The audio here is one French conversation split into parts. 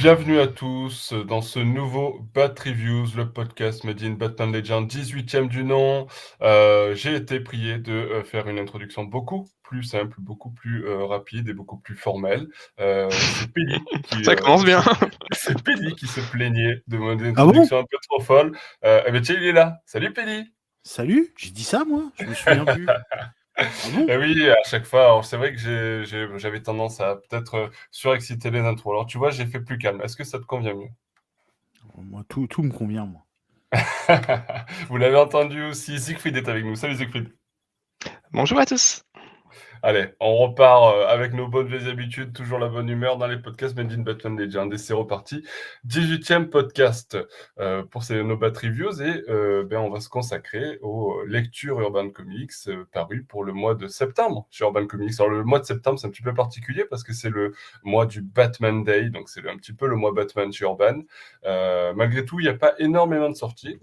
Bienvenue à tous dans ce nouveau Bat Reviews, le podcast made in Batman Legend, 18e du nom. J'ai été prié de faire une introduction beaucoup plus simple, beaucoup plus rapide et beaucoup plus formelle. C'est Penny qui, ça commence bien. C'est Penny qui se plaignait de mon introduction un peu trop folle. Mais tiens, il est là. Salut Penny. Salut. J'ai dit ça moi. Je me souviens plus. Et oui, à chaque fois, alors c'est vrai que j'avais tendance à peut-être surexciter les intros. Alors tu vois, j'ai fait plus calme. Est-ce que ça te convient mieux ? Moi, tout me convient, moi. Vous l'avez entendu aussi, Siegfried est avec nous. Salut Siegfried. Bonjour à tous. Allez, on repart avec nos bonnes vieilles habitudes, toujours la bonne humeur dans les podcasts Made in Batman Legend. Et c'est reparti, 18e podcast pour nos Bat Reviews. Et on va se consacrer aux lectures Urban Comics parues pour le mois de septembre chez Urban Comics. Alors le mois de septembre, c'est un petit peu particulier parce que c'est le mois du Batman Day. Donc c'est un petit peu le mois Batman chez Urban. Malgré tout, il n'y a pas énormément de sorties,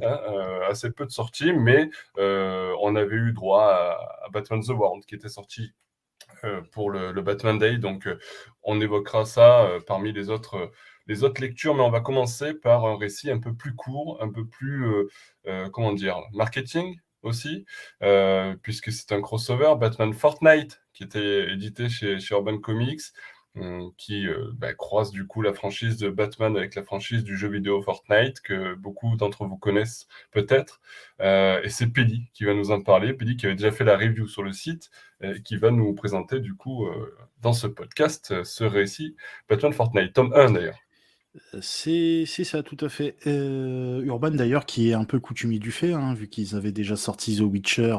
assez peu de sorties. Mais on avait eu droit à Batman The World qui était sorti pour le Batman Day, donc on évoquera ça parmi les autres lectures, mais on va commencer par un récit un peu plus court, un peu plus marketing aussi, puisque c'est un crossover Batman Fortnite qui était édité chez Urban Comics, qui croise du coup la franchise de Batman avec la franchise du jeu vidéo Fortnite que beaucoup d'entre vous connaissent peut-être, et c'est Penny qui va nous en parler, Penny qui avait déjà fait la review sur le site, qui va nous présenter du coup dans ce podcast ce récit Batman Fortnite, tome 1 d'ailleurs. C'est ça, tout à fait. Urban, d'ailleurs, qui est un peu coutumier du fait, hein, vu qu'ils avaient déjà sorti The Witcher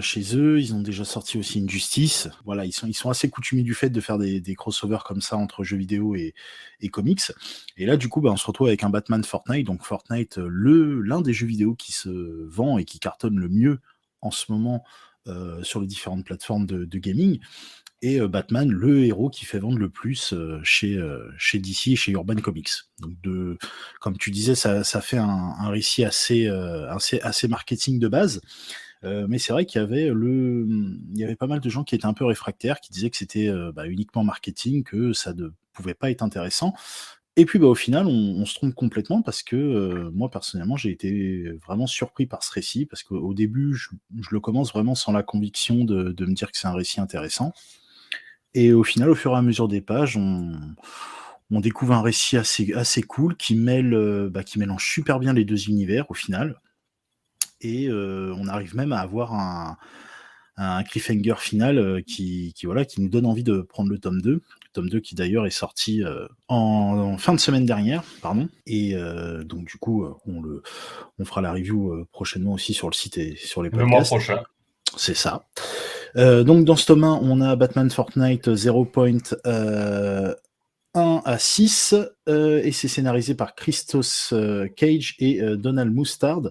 chez eux, ils ont déjà sorti aussi Injustice. Voilà, ils sont assez coutumiers du fait de faire des crossovers comme ça entre jeux vidéo et comics. Et là, du coup, on se retrouve avec un Batman Fortnite. Donc Fortnite, l'un des jeux vidéo qui se vend et qui cartonne le mieux en ce moment sur les différentes plateformes de gaming. Et Batman, le héros qui fait vendre le plus chez DC et chez Urban Comics. Donc, comme tu disais, ça fait un récit assez marketing de base. Mais c'est vrai qu'il y avait pas mal de gens qui étaient un peu réfractaires, qui disaient que c'était uniquement marketing, que ça ne pouvait pas être intéressant. Et puis au final, on se trompe complètement parce que moi personnellement, j'ai été vraiment surpris par ce récit parce qu'au début, je le commence vraiment sans la conviction de me dire que c'est un récit intéressant. Et au final, au fur et à mesure des pages, on découvre un récit assez cool qui mélange super bien les deux univers au final. Et on arrive même à avoir un cliffhanger final qui nous donne envie de prendre le tome 2. Tome 2 qui d'ailleurs est sorti en fin de semaine dernière, pardon. Et donc du coup, on fera la review prochainement aussi sur le site et sur les podcasts. Le mois prochain. C'est ça. Donc dans ce tome 1, on a Batman Fortnite 0.1-6 et c'est scénarisé par Christos Cage et Donald Mustard.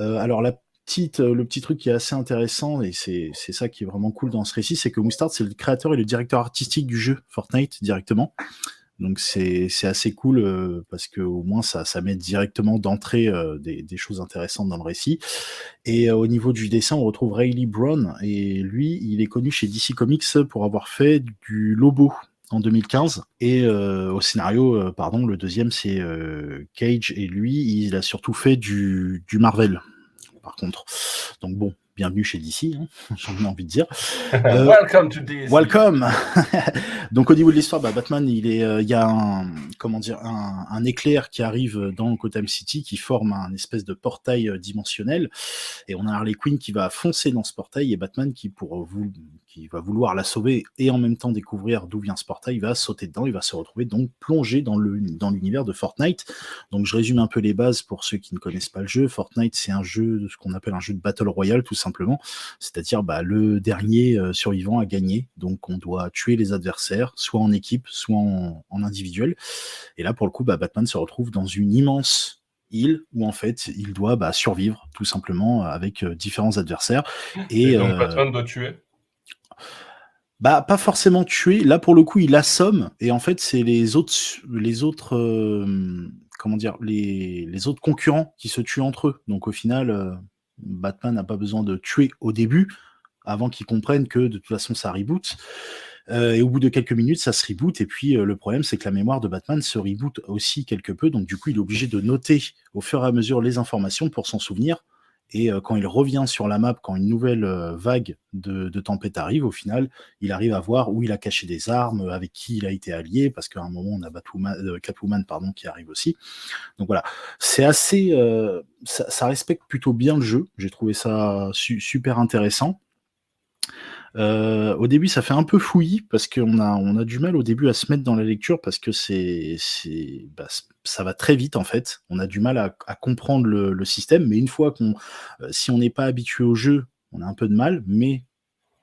Alors le petit truc qui est assez intéressant, et c'est ça qui est vraiment cool dans ce récit, c'est que Mustard, c'est le créateur et le directeur artistique du jeu Fortnite directement. Donc c'est assez cool parce qu'au moins ça met directement d'entrée des choses intéressantes dans le récit. Et au niveau du dessin, on retrouve Riley Brown, et lui, il est connu chez DC Comics pour avoir fait du Lobo en 2015, et au scénario, le deuxième, c'est Cage, et lui, il a surtout fait du Marvel, par contre. Donc bon, bienvenue chez DC, hein, j'ai envie de dire. Welcome to DC. Welcome. Donc au niveau de l'histoire, Batman, il y a un éclair qui arrive dans Gotham City qui forme un espèce de portail dimensionnel, et on a Harley Quinn qui va foncer dans ce portail, et Batman qui va vouloir la sauver et en même temps découvrir d'où vient ce portail, il va sauter dedans, il va se retrouver donc plongé dans l'univers de Fortnite. Donc je résume un peu les bases pour ceux qui ne connaissent pas le jeu. Fortnite, c'est un jeu, ce qu'on appelle un jeu de Battle Royale, tout simplement. C'est-à-dire le dernier survivant a gagné, donc on doit tuer les adversaires, soit en équipe, soit en individuel. Et là, pour le coup, Batman se retrouve dans une immense île où en fait, il doit survivre tout simplement avec différents adversaires. Et donc Batman doit tuer. Pas forcément tuer. Là, pour le coup, il assomme, et en fait, c'est les autres. Les autres concurrents qui se tuent entre eux. Donc au final. Batman n'a pas besoin de tuer au début, avant qu'ils comprennent que de toute façon ça reboot. Et au bout de quelques minutes, ça se reboot. Et puis, le problème, c'est que la mémoire de Batman se reboot aussi quelque peu. Donc, du coup, il est obligé de noter au fur et à mesure les informations pour s'en souvenir. Et quand il revient sur la map, quand une nouvelle vague de tempête arrive, au final, il arrive à voir où il a caché des armes, avec qui il a été allié, parce qu'à un moment, on a Catwoman, qui arrive aussi. Donc voilà, c'est assez... ça respecte plutôt bien le jeu. J'ai trouvé ça super intéressant. Au début, ça fait un peu fouillis, parce qu'on a du mal au début à se mettre dans la lecture, parce que ça va très vite en fait. On a du mal à comprendre le système, mais une fois si on n'est pas habitué au jeu, on a un peu de mal, mais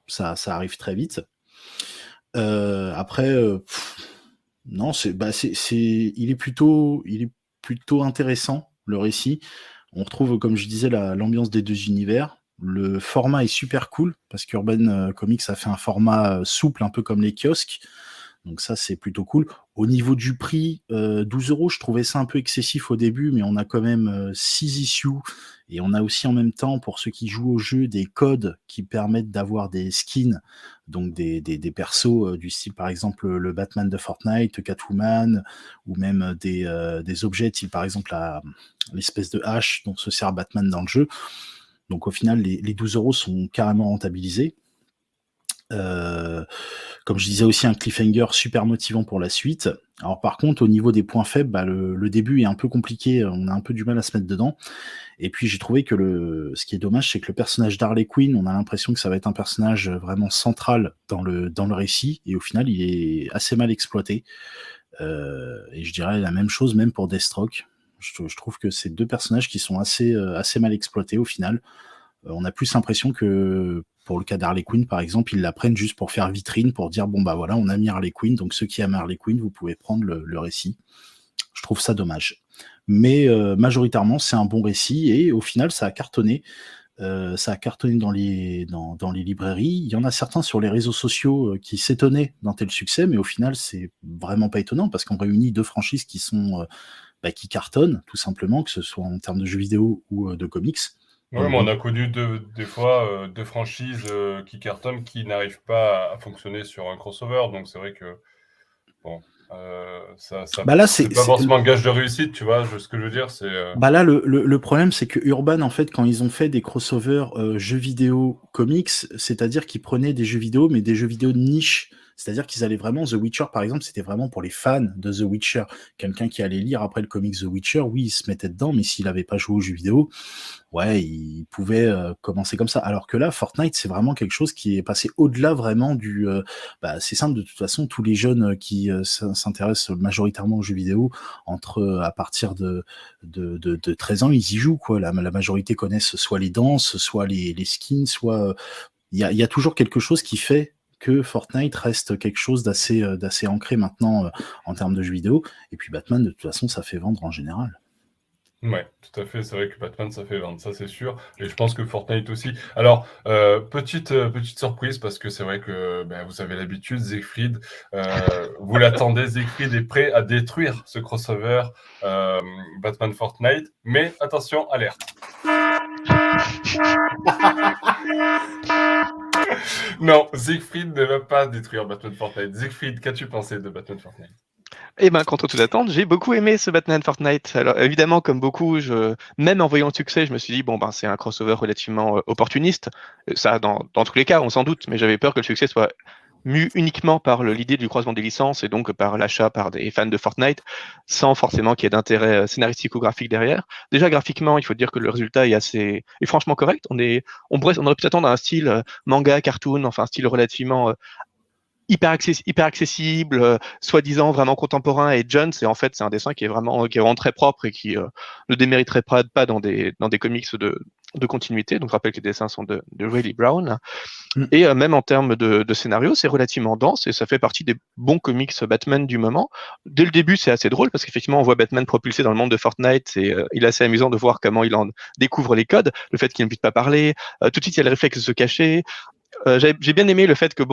ça arrive très vite. Après, non, il est plutôt intéressant, le récit. On retrouve, comme je disais, l'ambiance des deux univers. Le format est super cool parce qu'Urban Comics a fait un format souple, un peu comme les kiosques. Donc ça, c'est plutôt cool. Au niveau du prix, 12€, je trouvais ça un peu excessif au début, mais on a quand même 6 issues. Et on a aussi en même temps, pour ceux qui jouent au jeu, des codes qui permettent d'avoir des skins, donc des persos du style, par exemple, le Batman de Fortnite, Catwoman, ou même des objets, type par exemple l'espèce de hache dont se sert Batman dans le jeu. Donc au final, les 12€ sont carrément rentabilisés. Comme je disais aussi, un cliffhanger super motivant pour la suite. Alors par contre, au niveau des points faibles, le début est un peu compliqué, on a un peu du mal à se mettre dedans. Et puis j'ai trouvé que ce qui est dommage, c'est que le personnage d'Harley Quinn, on a l'impression que ça va être un personnage vraiment central dans le récit, et au final, il est assez mal exploité. Et je dirais la même chose même pour Deathstroke. Je trouve que c'est deux personnages qui sont assez mal exploités au final. On a plus l'impression que, pour le cas d'Harley Quinn par exemple, ils la prennent juste pour faire vitrine, pour dire bon bah voilà, on a mis Harley Quinn, donc ceux qui aiment Harley Quinn, vous pouvez prendre le récit. Je trouve ça dommage. Mais majoritairement, c'est un bon récit et au final, ça a cartonné. Ça a cartonné dans les librairies. Il y en a certains sur les réseaux sociaux qui s'étonnaient d'un tel succès, mais au final, c'est vraiment pas étonnant parce qu'on réunit deux franchises qui sont... qui cartonnent, tout simplement, que ce soit en termes de jeux vidéo ou de comics. Oui, mais on a connu des fois deux franchises qui cartonnent, qui n'arrivent pas à fonctionner sur un crossover, donc c'est vrai que c'est pas forcément gage de réussite, tu vois, ce que je veux dire, c'est... Là, le problème, c'est que Urban, en fait, quand ils ont fait des crossovers jeux vidéo comics, c'est-à-dire qu'ils prenaient des jeux vidéo, mais des jeux vidéo de niche. C'est-à-dire qu'ils allaient vraiment, The Witcher par exemple, c'était vraiment pour les fans de The Witcher. Quelqu'un qui allait lire après le comic The Witcher, oui, il se mettait dedans, mais s'il n'avait pas joué aux jeux vidéo, ouais, il pouvait commencer comme ça. Alors que là, Fortnite, c'est vraiment quelque chose qui est passé au-delà vraiment du... c'est simple, de toute façon, tous les jeunes qui s'intéressent majoritairement aux jeux vidéo, à partir de 13 ans, ils y jouent, quoi. La majorité connaissent soit les danses, soit les skins, soit... Il y a toujours quelque chose qui fait que Fortnite reste quelque chose d'assez ancré maintenant en termes de jeux vidéo. Et puis Batman, de toute façon, ça fait vendre en général. Ouais, tout à fait. C'est vrai que Batman, ça fait vendre, ça c'est sûr. Et je pense que Fortnite aussi. Alors, petite surprise, parce que c'est vrai que vous avez l'habitude, Siegfried, vous l'attendez, Siegfried est prêt à détruire ce crossover Batman Fortnite. Mais attention, alerte. Non, Siegfried ne va pas détruire Batman Fortnite. Siegfried, qu'as-tu pensé de Batman Fortnite ? Eh bien, contre toute attente, j'ai beaucoup aimé ce Batman Fortnite. Alors, évidemment, comme beaucoup, même en voyant le succès, je me suis dit, c'est un crossover relativement opportuniste. Ça, dans tous les cas, on s'en doute, mais j'avais peur que le succès soit mu uniquement par l'idée du croisement des licences et donc par l'achat par des fans de Fortnite, sans forcément qu'il y ait d'intérêt scénaristique ou graphique derrière. Déjà, graphiquement, il faut dire que le résultat est franchement correct. On aurait pu s'attendre à un style manga, cartoon, enfin un style relativement hyper accessible, soi-disant vraiment contemporain et jeunes, et en fait c'est un dessin qui est vraiment très propre et qui ne démériterait pas dans des comics de continuité. Donc je rappelle que les dessins sont de Riley Brown. Et même en termes de scénario, c'est relativement dense et ça fait partie des bons comics Batman du moment. Dès le début, c'est assez drôle parce qu'effectivement on voit Batman propulsé dans le monde de Fortnite et il est assez amusant de voir comment il en découvre les codes, le fait qu'il ne puisse pas parler, tout de suite il y a le réflexe de se cacher. J'ai bien aimé le fait que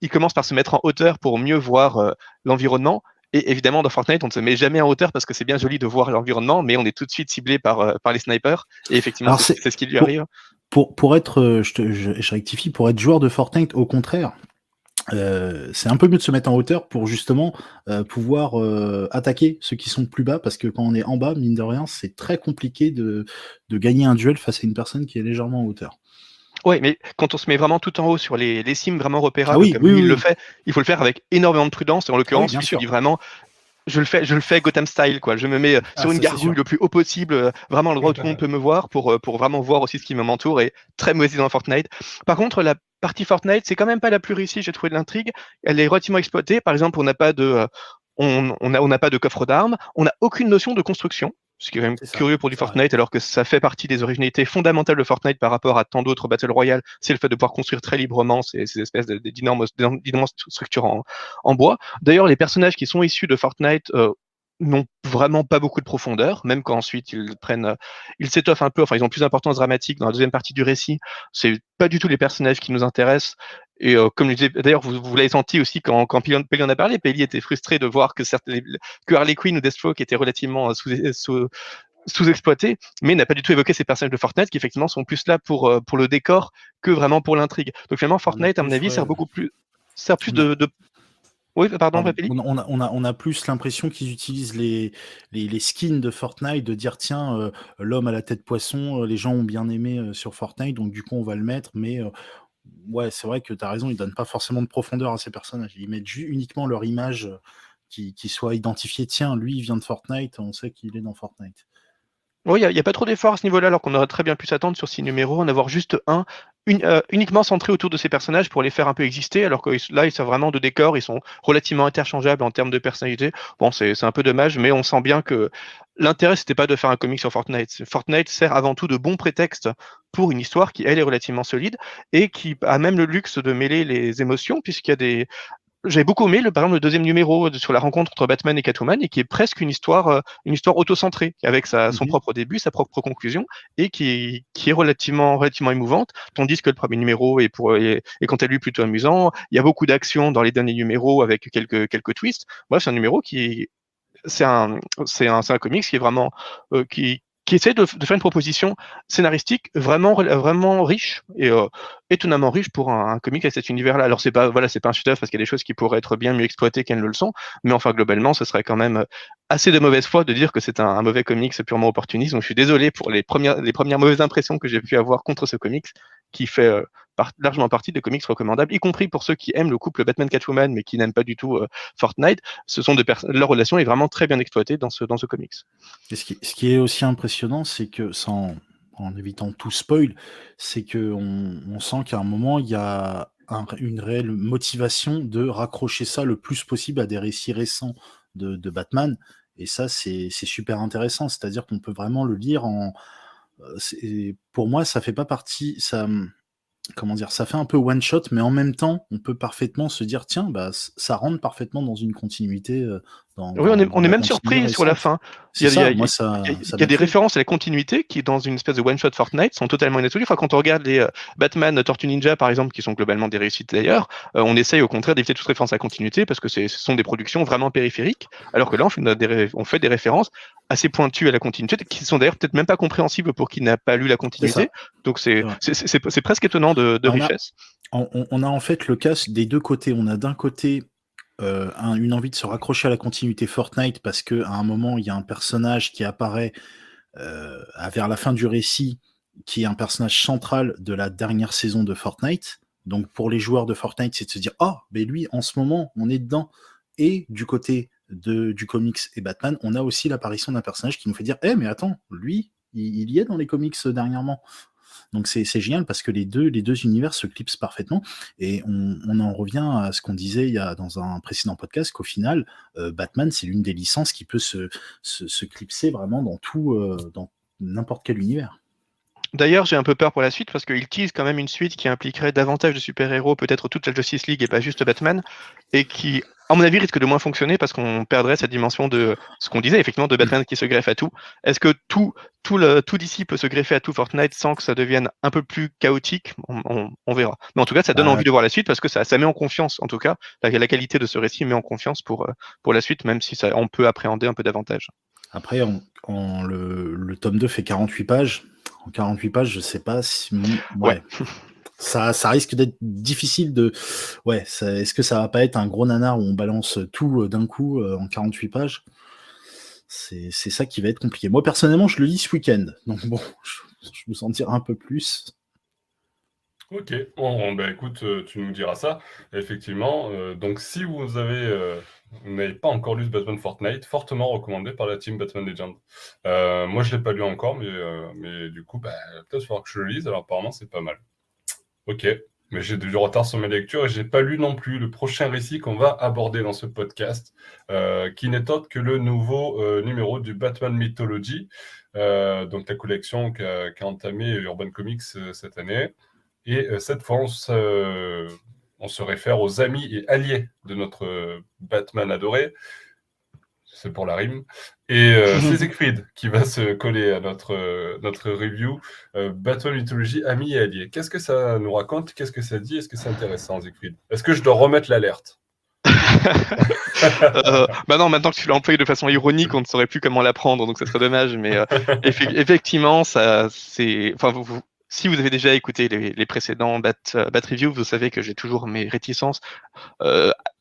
il commence par se mettre en hauteur pour mieux voir l'environnement. Et évidemment, dans Fortnite, on ne se met jamais en hauteur parce que c'est bien joli de voir l'environnement, mais on est tout de suite ciblé par les snipers. Et effectivement, alors c'est ce qui lui arrive. Pour être, je rectifie, pour être joueur de Fortnite, au contraire, c'est un peu mieux de se mettre en hauteur pour justement pouvoir attaquer ceux qui sont plus bas, parce que quand on est en bas, mine de rien, c'est très compliqué de gagner un duel face à une personne qui est légèrement en hauteur. Oui, mais quand on se met vraiment tout en haut sur les cimes vraiment repérables, le fait, il faut le faire avec énormément de prudence, et en l'occurrence, je suis vraiment... Je le fais Gotham style, quoi. Je me mets sur une gargouille le plus haut possible, vraiment le droit où tout le monde peut me voir, pour vraiment voir aussi ce qui m'entoure, et très mauvaise dans Fortnite. Par contre, la partie Fortnite, c'est quand même pas la plus réussie, j'ai trouvé, de l'intrigue. Elle est relativement exploitée. Par exemple, on n'a pas de coffre d'armes, on n'a aucune notion de construction. Ce qui est quand même curieux pour du Fortnite, alors que ça fait partie des originalités fondamentales de Fortnite par rapport à tant d'autres Battle Royale, c'est le fait de pouvoir construire très librement ces espèces d'énormes structures en bois. D'ailleurs, les personnages qui sont issus de Fortnite n'ont vraiment pas beaucoup de profondeur, même quand ensuite ils s'étoffent un peu, enfin ils ont plus d'importance dramatique dans la deuxième partie du récit. C'est pas du tout les personnages qui nous intéressent. Et comme je disais, d'ailleurs, vous l'avez senti aussi quand Pelly en a parlé. Pelly était frustré de voir que Harley Quinn ou Deathstroke étaient relativement sous-exploités, mais n'a pas du tout évoqué ces personnages de Fortnite qui effectivement sont plus là pour le décor que vraiment pour l'intrigue. Donc finalement, Fortnite, à mon avis, sert plus de Oui, pardon, Pelly. On a plus l'impression qu'ils utilisent les skins de Fortnite, de dire tiens, l'homme à la tête poisson, les gens ont bien aimé sur Fortnite, donc du coup on va le mettre, mais ouais, c'est vrai que tu as raison, ils ne donnent pas forcément de profondeur à ces personnages. Ils mettent uniquement leur image qui soit identifiée. Tiens, lui, il vient de Fortnite, on sait qu'il est dans Fortnite. Oui, il n'y a pas trop d'efforts à ce niveau-là, alors qu'on aurait très bien pu s'attendre sur 6 numéros, en avoir juste uniquement centré autour de ces personnages pour les faire un peu exister, alors que là, ils servent vraiment de décor, ils sont relativement interchangeables en termes de personnalité. Bon, c'est un peu dommage, mais on sent bien que l'intérêt, c'était pas de faire un comic sur Fortnite. Fortnite sert avant tout de bon prétexte pour une histoire qui, elle, est relativement solide et qui a même le luxe de mêler les émotions, puisqu'il y a des... J'avais beaucoup aimé, par exemple, le deuxième numéro sur la rencontre entre Batman et Catwoman, et qui est presque une histoire auto-centrée, avec son propre début, sa propre conclusion, et qui est relativement émouvante, tandis que le premier numéro est quant à lui plutôt amusant. Il y a beaucoup d'actions dans les derniers numéros avec quelques twists. Bref, c'est un numéro c'est un comics qui est vraiment qui essaie de faire une proposition scénaristique vraiment riche et étonnamment riche pour un comic à cet univers-là. Alors c'est pas un chef-d'œuvre parce qu'il y a des choses qui pourraient être bien mieux exploitées qu'elles ne le sont, mais enfin globalement, ce serait quand même assez de mauvaise foi de dire que c'est un mauvais comics purement opportuniste. Donc je suis désolé pour les premières mauvaises impressions que j'ai pu avoir contre ce comics qui fait largement partie des comics recommandables, y compris pour ceux qui aiment le couple Batman-Catwoman mais qui n'aiment pas du tout Fortnite. Leur relation est vraiment très bien exploitée dans ce comics. Et ce qui est aussi impressionnant, c'est que, en évitant tout spoil, c'est qu'on sent qu'à un moment, il y a une réelle motivation de raccrocher ça le plus possible à des récits récents de Batman. Et ça, c'est super intéressant. C'est-à-dire qu'on peut vraiment le lire en... Pour moi, ça fait pas partie... Comment dire, ça fait un peu one shot, mais en même temps, on peut parfaitement se dire tiens, ça rentre parfaitement dans une continuité. On est même surpris sur la fin. Il y a des références à la continuité qui, dans une espèce de one shot Fortnite, sont totalement inattendues. Enfin, quand on regarde les Batman Tortue Ninja, par exemple, qui sont globalement des réussites d'ailleurs, on essaye au contraire d'éviter toute référence à la continuité parce que ce sont des productions vraiment périphériques. Alors que là, on fait des références assez pointues à la continuité qui sont d'ailleurs peut-être même pas compréhensibles pour qui n'a pas lu la continuité. Donc c'est presque étonnant de richesse. On a en fait le cas des deux côtés. On a d'un côté une envie de se raccrocher à la continuité Fortnite parce qu'à un moment, il y a un personnage qui apparaît vers la fin du récit qui est un personnage central de la dernière saison de Fortnite. Donc pour les joueurs de Fortnite, c'est de se dire « Ah, mais lui, en ce moment, on est dedans ». Et du côté du comics et Batman, on a aussi l'apparition d'un personnage qui nous fait dire « Eh, mais attends, lui, il y est dans les comics dernièrement ». Donc c'est génial parce que les deux univers se clipsent parfaitement et on en revient à ce qu'on disait dans un précédent podcast qu'au final Batman c'est l'une des licences qui peut se clipser vraiment dans n'importe quel univers. D'ailleurs, j'ai un peu peur pour la suite parce qu'ils teasent quand même une suite qui impliquerait davantage de super-héros, peut-être toute la Justice League et pas juste Batman, et qui, à mon avis, risque de moins fonctionner parce qu'on perdrait cette dimension de ce qu'on disait, effectivement, de Batman qui se greffe à tout. Est-ce que tout DC peut se greffer à tout Fortnite sans que ça devienne un peu plus chaotique ? On verra. Mais en tout cas, ça donne envie de voir la suite parce que ça met en confiance, en tout cas, la qualité de ce récit met en confiance pour la suite, même si on peut appréhender un peu davantage. Après, le tome 2 fait 48 pages. En 48 pages, je sais pas si... Ouais. ça risque d'être difficile de... Ouais, est-ce que ça va pas être un gros nanar où on balance tout d'un coup en 48 pages ? C'est ça qui va être compliqué. Moi, personnellement, je le lis ce week-end. Donc bon, je vous en dirai un peu plus. Ok. Bon, bah, écoute, tu nous diras ça. Effectivement, donc si vous n'avez pas encore lu ce Batman Fortnite, fortement recommandé par la team Batman Legend. Moi, je ne l'ai pas lu encore, mais du coup, bah, peut-être il faudra que je le lise. Alors apparemment, c'est pas mal. Ok. Mais j'ai du retard sur mes lectures et je n'ai pas lu non plus le prochain récit qu'on va aborder dans ce podcast, qui n'est autre que le nouveau numéro du Batman Mythology, donc la collection qu'a entamée Urban Comics cette année. Et cette fois, on se réfère aux amis et alliés de notre Batman adoré, c'est pour la rime, et c'est Siegfried qui va se coller à notre review Batman Mythology, amis et alliés. Qu'est-ce que ça nous raconte ? Qu'est-ce que ça dit ? Est-ce que c'est intéressant, Siegfried ? Est-ce que je dois remettre l'alerte ? Bah non, maintenant que tu l'as employé de façon ironique, on ne saurait plus comment l'apprendre, donc ça serait dommage, mais effectivement, ça, c'est... Enfin, si vous avez déjà écouté les précédents Bat Reviews, vous savez que j'ai toujours mes réticences,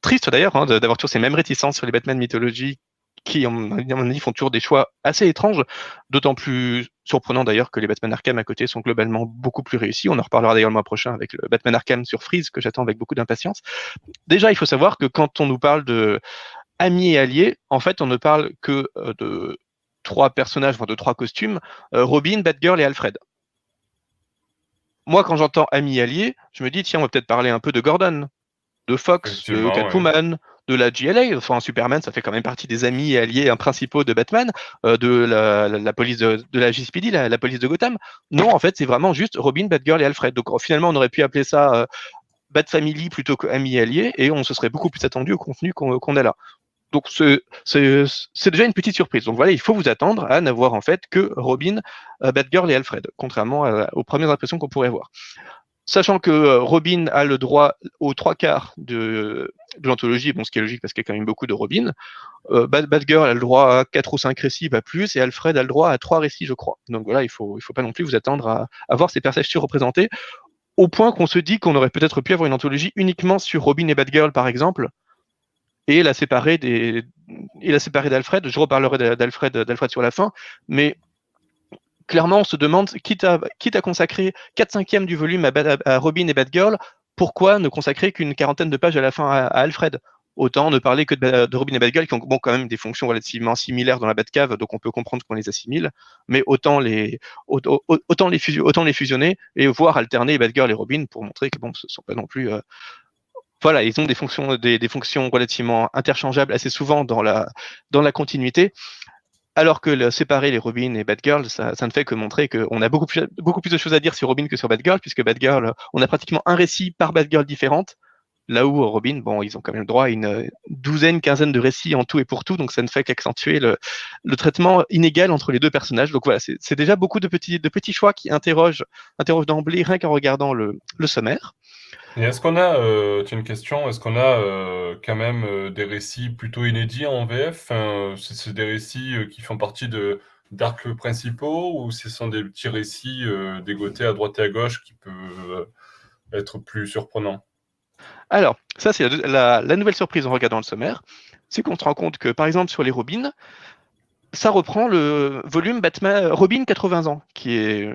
tristes d'ailleurs, hein, d'avoir toujours ces mêmes réticences sur les Batman Mythology, qui, à mon avis, font toujours des choix assez étranges, d'autant plus surprenant d'ailleurs que les Batman Arkham à côté sont globalement beaucoup plus réussis. On en reparlera d'ailleurs le mois prochain avec le Batman Arkham sur Freeze, que j'attends avec beaucoup d'impatience. Déjà, il faut savoir que quand on nous parle de amis et alliés, en fait, on ne parle que de trois personnages, enfin de trois costumes, Robin, Batgirl et Alfred. Moi, quand j'entends amis et alliés, je me dis, tiens, on va peut-être parler un peu de Gordon, de Fox, de Catwoman... Ouais. De la GLA, enfin Superman, ça fait quand même partie des amis et alliés principaux de Batman, de la police de la GCPD, la police de Gotham. Non, en fait, c'est vraiment juste Robin, Batgirl et Alfred. Donc finalement, on aurait pu appeler ça Bat Family plutôt qu'amis et alliés, et on se serait beaucoup plus attendu au contenu qu'on a là. Donc c'est déjà une petite surprise. Donc voilà, il faut vous attendre à n'avoir en fait que Robin, Batgirl et Alfred, contrairement aux premières impressions qu'on pourrait voir. Sachant que Robin a le droit aux 3/4 de l'anthologie, bon, ce qui est logique parce qu'il y a quand même beaucoup de Robin, Batgirl a le droit à 4 ou 5 récits, pas plus, et Alfred a le droit à 3 récits, je crois. Donc voilà, il faut pas non plus vous attendre à voir ces personnages surreprésentés, au point qu'on se dit qu'on aurait peut-être pu avoir une anthologie uniquement sur Robin et Batgirl, par exemple, et la séparer d'Alfred. Je reparlerai d'Alfred sur la fin, mais... Clairement, on se demande, quitte à consacrer 4/5 du volume à Robin et Batgirl, pourquoi ne consacrer qu'une quarantaine de pages à la fin à Alfred ? Autant ne parler que de Robin et Batgirl, qui ont bon, quand même des fonctions relativement similaires dans la Batcave, donc on peut comprendre qu'on les assimile, mais autant les fusionner et voir alterner Batgirl et Robin pour montrer que bon, ce ne sont pas non plus... Voilà, ils ont des fonctions relativement interchangeables assez souvent dans la continuité. Alors que séparer les Robin et Batgirl, ça ne fait que montrer qu'on a beaucoup plus de choses à dire sur Robin que sur Batgirl, puisque Batgirl, on a pratiquement un récit par Batgirl différente, là où Robin, bon, ils ont quand même le droit à une douzaine, quinzaine de récits en tout et pour tout, donc ça ne fait qu'accentuer le traitement inégal entre les deux personnages. Donc voilà, c'est déjà beaucoup de petits choix qui interrogent d'emblée, rien qu'en regardant le sommaire. Et est-ce qu'on a, tu as une question, est-ce qu'on a quand même des récits plutôt inédits en VF ? Enfin, c'est des récits qui font partie d'arcs principaux, ou ce sont des petits récits dégotés à droite et à gauche qui peuvent être plus surprenants ? Alors, ça c'est la nouvelle surprise en regardant le sommaire, c'est qu'on se rend compte que par exemple sur les Robins, ça reprend le volume Batman Robin 80 ans, qui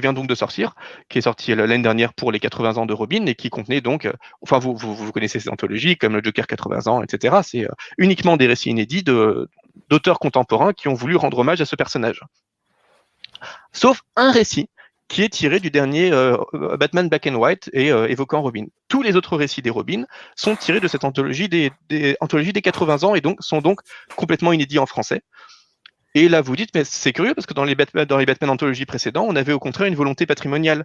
vient donc de sortir, qui est sorti l'année dernière pour les 80 ans de Robin et qui contenait donc, enfin vous connaissez ces anthologies comme le Joker 80 ans, etc. C'est uniquement des récits inédits d'auteurs contemporains qui ont voulu rendre hommage à ce personnage. Sauf un récit qui est tiré du dernier Batman Black and White et évoquant Robin. Tous les autres récits des Robin sont tirés de cette anthologie des anthologies des 80 ans et donc sont donc complètement inédits en français. Et là, vous dites, mais c'est curieux, parce que dans les Batman anthologies précédents, on avait au contraire une volonté patrimoniale,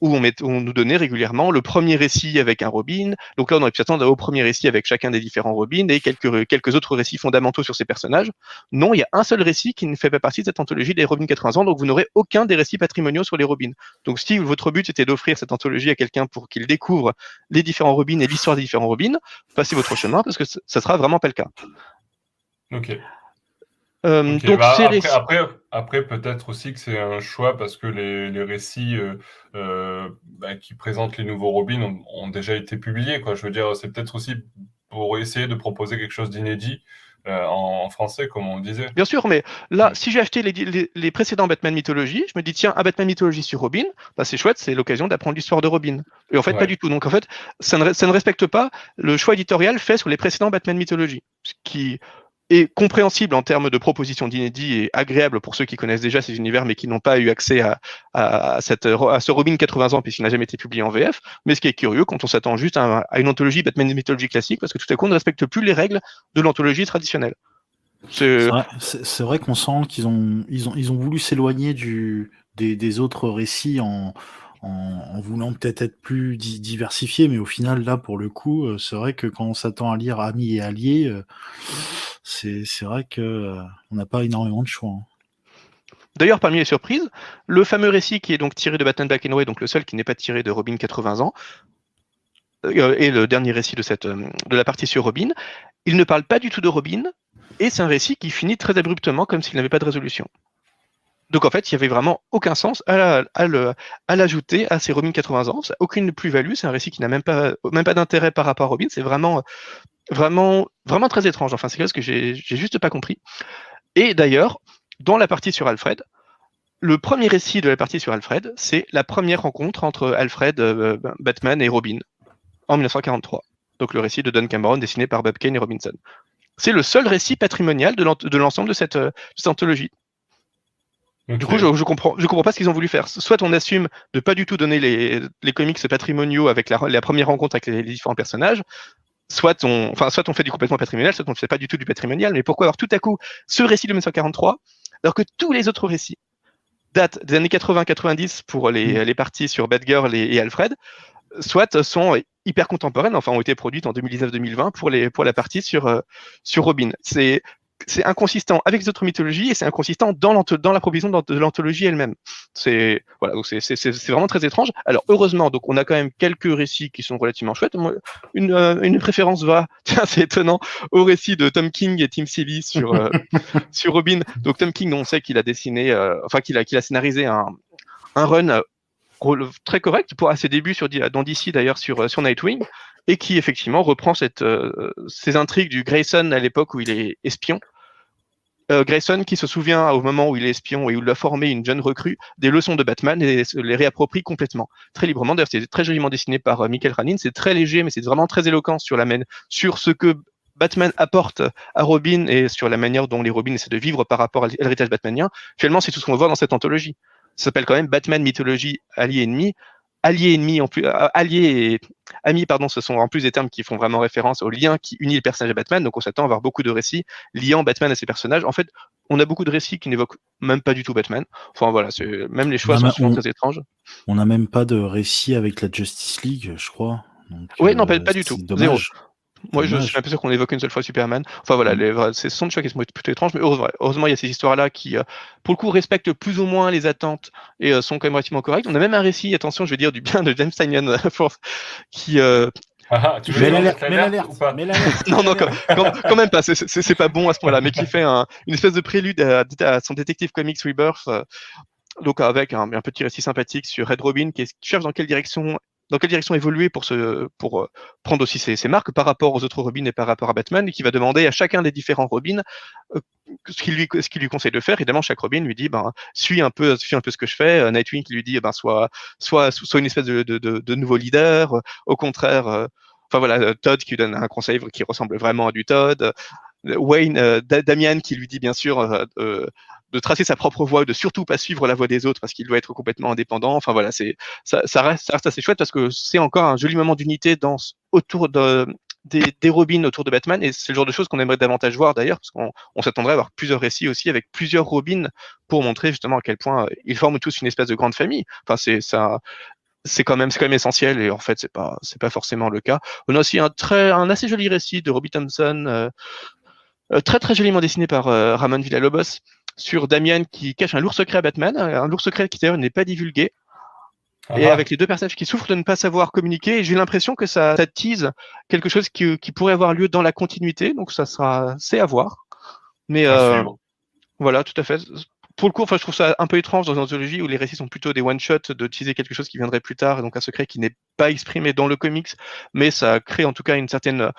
où on nous donnait régulièrement le premier récit avec un Robin, donc là, on aurait pu s'attendre au premier récit avec chacun des différents Robins, et quelques autres récits fondamentaux sur ces personnages. Non, il y a un seul récit qui ne fait pas partie de cette anthologie des Robins 80 ans, donc vous n'aurez aucun des récits patrimoniaux sur les Robins. Donc si votre but était d'offrir cette anthologie à quelqu'un pour qu'il découvre les différents Robins et l'histoire des différents Robins, passez votre chemin, parce que ça sera vraiment pas le cas. Ok. Okay, donc bah, après, Après, peut-être aussi que c'est un choix parce que les récits qui présentent les nouveaux Robin ont déjà été publiés, quoi. Je veux dire, c'est peut-être aussi pour essayer de proposer quelque chose d'inédit en français, comme on le disait. Bien sûr, mais là, si j'ai acheté les précédents Batman Mythology, je me dis, tiens, un Batman Mythology sur Robin, bah, c'est chouette, c'est l'occasion d'apprendre l'histoire de Robin. Et en fait, pas du tout. Donc, en fait, ça ne respecte pas le choix éditorial fait sur les précédents Batman Mythology, ce qui est compréhensible en termes de propositions d'inédits et agréable pour ceux qui connaissent déjà ces univers mais qui n'ont pas eu accès à ce Robin 80 ans puisqu'il n'a jamais été publié en VF. Mais ce qui est curieux quand on s'attend juste à une anthologie Batman Mythology classique, parce que tout à coup on ne respecte plus les règles de l'anthologie traditionnelle. C'est vrai qu'on sent qu'ils ont voulu s'éloigner des autres récits en voulant peut-être être plus diversifié, mais au final, là, pour le coup, c'est vrai que quand on s'attend à lire Amis et Alliés, c'est vrai qu'on n'a pas énormément de choix. Hein. D'ailleurs, parmi les surprises, le fameux récit qui est donc tiré de Batman Black and White, donc le seul qui n'est pas tiré de Robin 80 ans, et le dernier récit de la partie sur Robin, il ne parle pas du tout de Robin, et c'est un récit qui finit très abruptement, comme s'il n'avait pas de résolution. Donc en fait, il n'y avait vraiment aucun sens à l'ajouter à ces Robin 80 ans. Ça, aucune plus-value, c'est un récit qui n'a même pas d'intérêt par rapport à Robin. C'est vraiment très étrange. Enfin, c'est quelque chose que j'ai juste pas compris. Et d'ailleurs, dans la partie sur Alfred, le premier récit de la partie sur Alfred, c'est la première rencontre entre Alfred, Batman et Robin en 1943. Donc le récit de Don Cameron dessiné par Bob Kane et Robinson. C'est le seul récit patrimonial de l'ensemble de cette anthologie. Okay. Du coup, je comprends pas ce qu'ils ont voulu faire. Soit on assume de pas du tout donner les comics patrimoniaux avec la première rencontre avec les différents personnages, soit on fait du complètement patrimonial, soit on ne fait pas du tout du patrimonial. Mais pourquoi avoir tout à coup ce récit de 1943 alors que tous les autres récits datent des années 80-90 pour les parties sur Batgirl et Alfred, soit sont hyper contemporaines, enfin ont été produites en 2019-2020 pour la partie sur Robin. C'est inconsistent avec les autres mythologies et c'est inconsistant dans la provision de l'anthologie elle-même. C'est vraiment très étrange. Alors heureusement, donc on a quand même quelques récits qui sont relativement chouettes. Une préférence va, tiens, c'est étonnant, au récit de Tom King et Tim Seeley sur Robin. Donc Tom King, on sait qu'il a dessiné, qu'il a scénarisé un run très correct à ses débuts dans DC d'ailleurs sur Nightwing, et qui effectivement reprend ces intrigues du Grayson à l'époque où il est espion. Grayson qui se souvient au moment où il est espion et où il a formé une jeune recrue des leçons de Batman et les réapproprie complètement, très librement. D'ailleurs, c'est très joliment dessiné par Michael Ranin, c'est très léger mais c'est vraiment très éloquent sur ce que Batman apporte à Robin et sur la manière dont les Robins essaient de vivre par rapport à l'héritage batmanien. Finalement, c'est tout ce qu'on voit dans cette anthologie. Ça s'appelle quand même Batman Mythologie Allié ennemi en plus, allié et ami, pardon, ce sont en plus des termes qui font vraiment référence au lien qui unit les personnages à Batman. Donc on s'attend à avoir beaucoup de récits liant Batman à ses personnages. En fait, on a beaucoup de récits qui n'évoquent même pas du tout Batman. Enfin voilà, même les choix sont très étranges. On n'a même pas de récit avec la Justice League, je crois. Oui, non, pas du tout. Zéro. Moi, je suis un peu sûr qu'on évoque une seule fois Superman. Enfin voilà, ce sont des choix qui sont plutôt étranges, mais heureusement, il y a ces histoires-là qui, pour le coup, respectent plus ou moins les attentes et sont quand même relativement correctes. On a même un récit, attention, je vais dire du bien de James Tynion qui... tu veux mets l'alerte. Non, quand même pas, c'est pas bon à ce point-là, mais qui fait une espèce de prélude à son Detective Comics Rebirth, donc avec un petit récit sympathique sur Red Robin qui cherche dans quelle direction évoluer pour prendre aussi ses marques par rapport aux autres Robins et par rapport à Batman, et qui va demander à chacun des différents Robins ce qu'il lui conseille de faire. Évidemment, chaque Robin lui dit suis un peu ce que je fais. Nightwing qui lui dit soit une espèce de nouveau leader, au contraire. Todd qui lui donne un conseil qui ressemble vraiment à du Todd. Wayne, Damien qui lui dit bien sûr de tracer sa propre voie, de surtout pas suivre la voie des autres parce qu'il doit être complètement indépendant. Enfin voilà, ça reste assez chouette parce que c'est encore un joli moment d'unité autour des Robins autour de Batman, et c'est le genre de choses qu'on aimerait davantage voir d'ailleurs, parce qu'on s'attendrait à avoir plusieurs récits aussi avec plusieurs Robins pour montrer justement à quel point ils forment tous une espèce de grande famille. Enfin c'est quand même essentiel, et en fait c'est pas forcément le cas. On a aussi un assez joli récit de Robbie Thompson. Très très joliment dessiné par Ramon Villalobos sur Damien qui cache un lourd secret à Batman, un lourd secret qui d'ailleurs n'est pas divulgué, et avec les deux personnages qui souffrent de ne pas savoir communiquer, et j'ai l'impression que ça tease quelque chose qui pourrait avoir lieu dans la continuité, donc c'est à voir, mais voilà, tout à fait. Pour le coup, enfin, je trouve ça un peu étrange dans une anthologie où les récits sont plutôt des one-shots, de teaser quelque chose qui viendrait plus tard, et donc un secret qui n'est pas exprimé dans le comics, mais ça crée en tout cas une certaine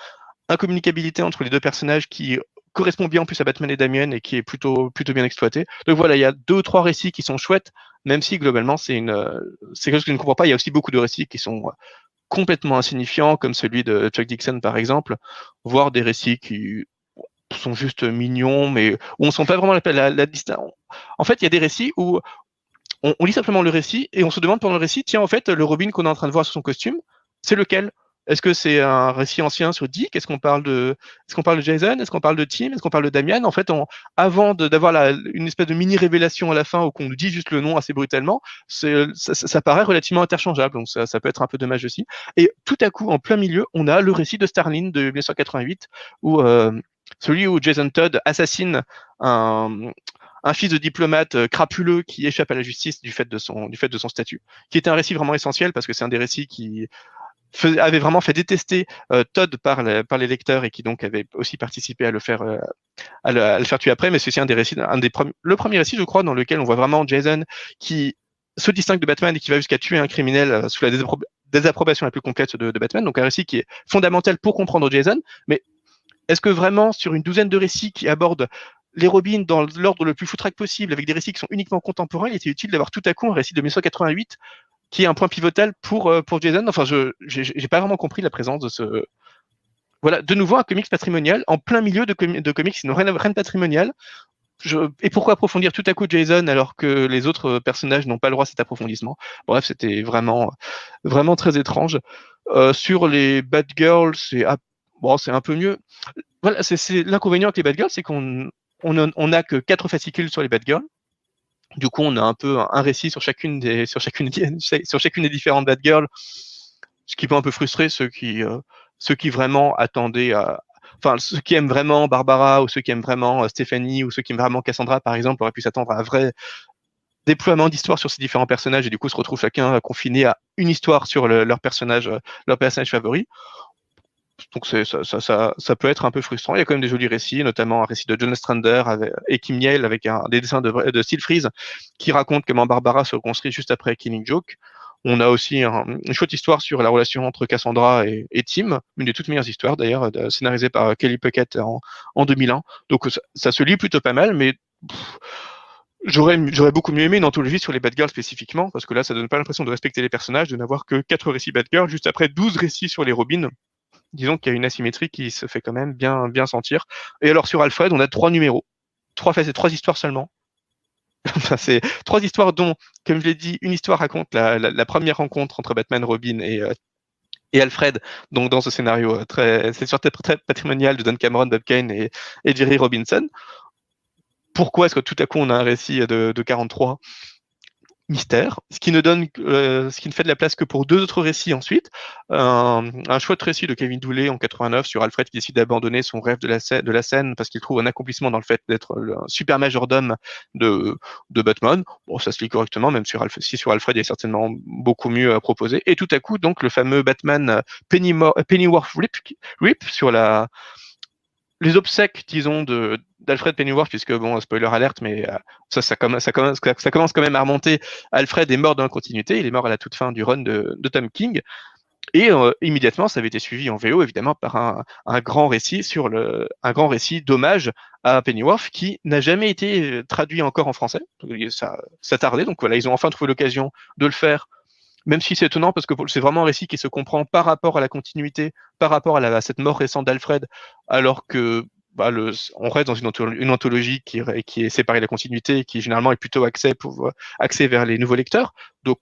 incommunicabilité entre les deux personnages qui correspond bien en plus à Batman et Damien et qui est plutôt bien exploité. Donc voilà, il y a 2 ou 3 récits qui sont chouettes, même si globalement c'est quelque chose que je ne comprends pas. Il y a aussi beaucoup de récits qui sont complètement insignifiants, comme celui de Chuck Dixon par exemple, voire des récits qui sont juste mignons, mais où on ne sent pas vraiment la distinction. En fait, il y a des récits où on lit simplement le récit et on se demande pendant le récit, tiens, en fait, le Robin qu'on est en train de voir sous son costume, c'est lequel ? Est-ce que c'est un récit ancien sur Dick ? Est-ce qu'on parle de Jason ? Est-ce qu'on parle de Tim ? Est-ce qu'on parle de Damian ? En fait, avant d'avoir une espèce de mini-révélation à la fin ou qu'on nous dit juste le nom assez brutalement, ça paraît relativement interchangeable, donc ça peut être un peu dommage aussi. Et tout à coup, en plein milieu, on a le récit de Starlin de 1988, celui où Jason Todd assassine un fils de diplomate crapuleux qui échappe à la justice du fait de son statut, qui est un récit vraiment essentiel parce que c'est un des récits qui avait vraiment fait détester Todd par les lecteurs et qui donc avait aussi participé à le faire tuer après. Mais c'est aussi le premier récit, je crois, dans lequel on voit vraiment Jason qui se distingue de Batman et qui va jusqu'à tuer un criminel sous la désapprobation la plus complète de Batman. Donc un récit qui est fondamental pour comprendre Jason. Mais est-ce que vraiment, sur une douzaine de récits qui abordent les Robins dans l'ordre le plus foutraque possible, avec des récits qui sont uniquement contemporains, il était utile d'avoir tout à coup un récit de 1988 qui est un point pivotal pour Jason. Enfin, j'ai pas vraiment compris la présence de ce... Voilà, de nouveau, un comics patrimonial, en plein milieu de comics qui n'ont rien de patrimonial. Et pourquoi approfondir tout à coup Jason alors que les autres personnages n'ont pas le droit à cet approfondissement? Bref, c'était vraiment, vraiment très étrange. Sur les Batgirls, c'est un peu mieux. Voilà, c'est l'inconvénient avec les Batgirls, c'est qu'on a que 4 fascicules sur les Batgirls. Du coup, on a un peu un récit sur chacune des différentes Batgirls, ce qui peut un peu frustrer ceux qui vraiment attendaient à... Enfin, ceux qui aiment vraiment Barbara ou ceux qui aiment vraiment Stephanie ou ceux qui aiment vraiment Cassandra, par exemple, auraient pu s'attendre à un vrai déploiement d'histoire sur ces différents personnages et du coup se retrouvent chacun confiné à une histoire sur leur personnage favori. Donc ça peut être un peu frustrant. Il y a quand même des jolis récits, notamment un récit de John Strander et Kim Yale avec des dessins de Steel Freeze qui raconte comment Barbara se reconstruit juste après Killing Joke. On a aussi une chouette histoire sur la relation entre Cassandra et Tim, une des toutes meilleures histoires d'ailleurs, scénarisée par Kelly Puckett en 2001. Donc ça se lit plutôt pas mal, mais j'aurais beaucoup mieux aimé une anthologie sur les Batgirls spécifiquement, parce que là ça donne pas l'impression de respecter les personnages, de n'avoir que 4 récits Batgirls juste après 12 récits sur les Robins. Disons qu'il y a une asymétrie qui se fait quand même bien sentir. Et alors sur Alfred, on a 3 numéros, 3 histoires seulement. C'est 3 histoires dont, comme je l'ai dit, une histoire raconte la première rencontre entre Batman, Robin et Alfred, donc dans ce scénario très patrimonial de Don Cameron, Bob Kane et Jerry Robinson. Pourquoi est-ce que tout à coup on a un récit de 43 ? Mystère, ce qui ne fait de la place que pour 2 autres récits ensuite. Un chouette récit de Kevin Dooley en 89 sur Alfred qui décide d'abandonner son rêve de la scène parce qu'il trouve un accomplissement dans le fait d'être le super majordome de Batman. Bon, ça se lit correctement, même sur Alfred il y a certainement beaucoup mieux à proposer. Et tout à coup, donc, le fameux Batman Pennyworth Rip sur les obsèques, disons, d'Alfred Pennyworth, puisque, bon, spoiler alerte, mais ça commence quand même à remonter. Alfred est mort dans la continuité, il est mort à la toute fin du run de Tom King, et immédiatement, ça avait été suivi en VO, évidemment, par un grand récit d'hommage à Pennyworth, qui n'a jamais été traduit encore en français. Ça tardait, donc voilà, ils ont enfin trouvé l'occasion de le faire, même si c'est étonnant, parce que c'est vraiment un récit qui se comprend par rapport à la continuité, par rapport à cette mort récente d'Alfred, alors que on reste dans une anthologie qui est séparée de la continuité et qui généralement est plutôt axée vers les nouveaux lecteurs. Donc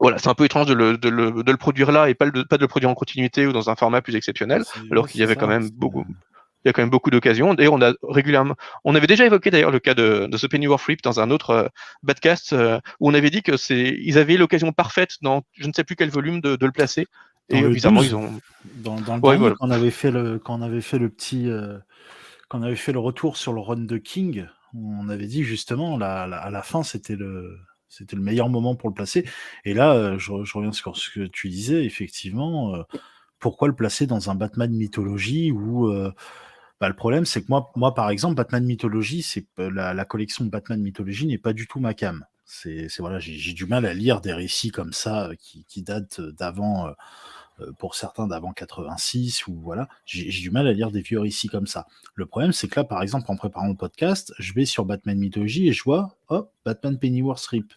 voilà, c'est un peu étrange de le produire là et pas de le produire en continuité ou dans un format plus exceptionnel, alors qu'il y avait quand même beaucoup... Il y a quand même beaucoup d'occasions. Et on avait déjà évoqué d'ailleurs le cas de ce Pennyworth Rip dans un autre Batcast où on avait dit que ils avaient l'occasion parfaite dans je ne sais plus quel volume de le placer. Et bizarrement, ils ont dans le dernier, voilà. Quand on avait fait le retour sur le run de King, on avait dit justement à la fin c'était le meilleur moment pour le placer. Et là, je reviens sur ce que tu disais effectivement. Pourquoi le placer dans un Batman mythologie où Bah, le problème, c'est que moi, par exemple, Batman Mythology, c'est la collection de Batman Mythology n'est pas du tout ma came. C'est voilà, j'ai du mal à lire des récits comme ça qui datent d'avant, pour certains d'avant 86 ou voilà. J'ai du mal à lire des vieux récits comme ça. Le problème, c'est que là, par exemple, en préparant le podcast, je vais sur Batman Mythology et je vois, hop, Batman Pennyworth Rip.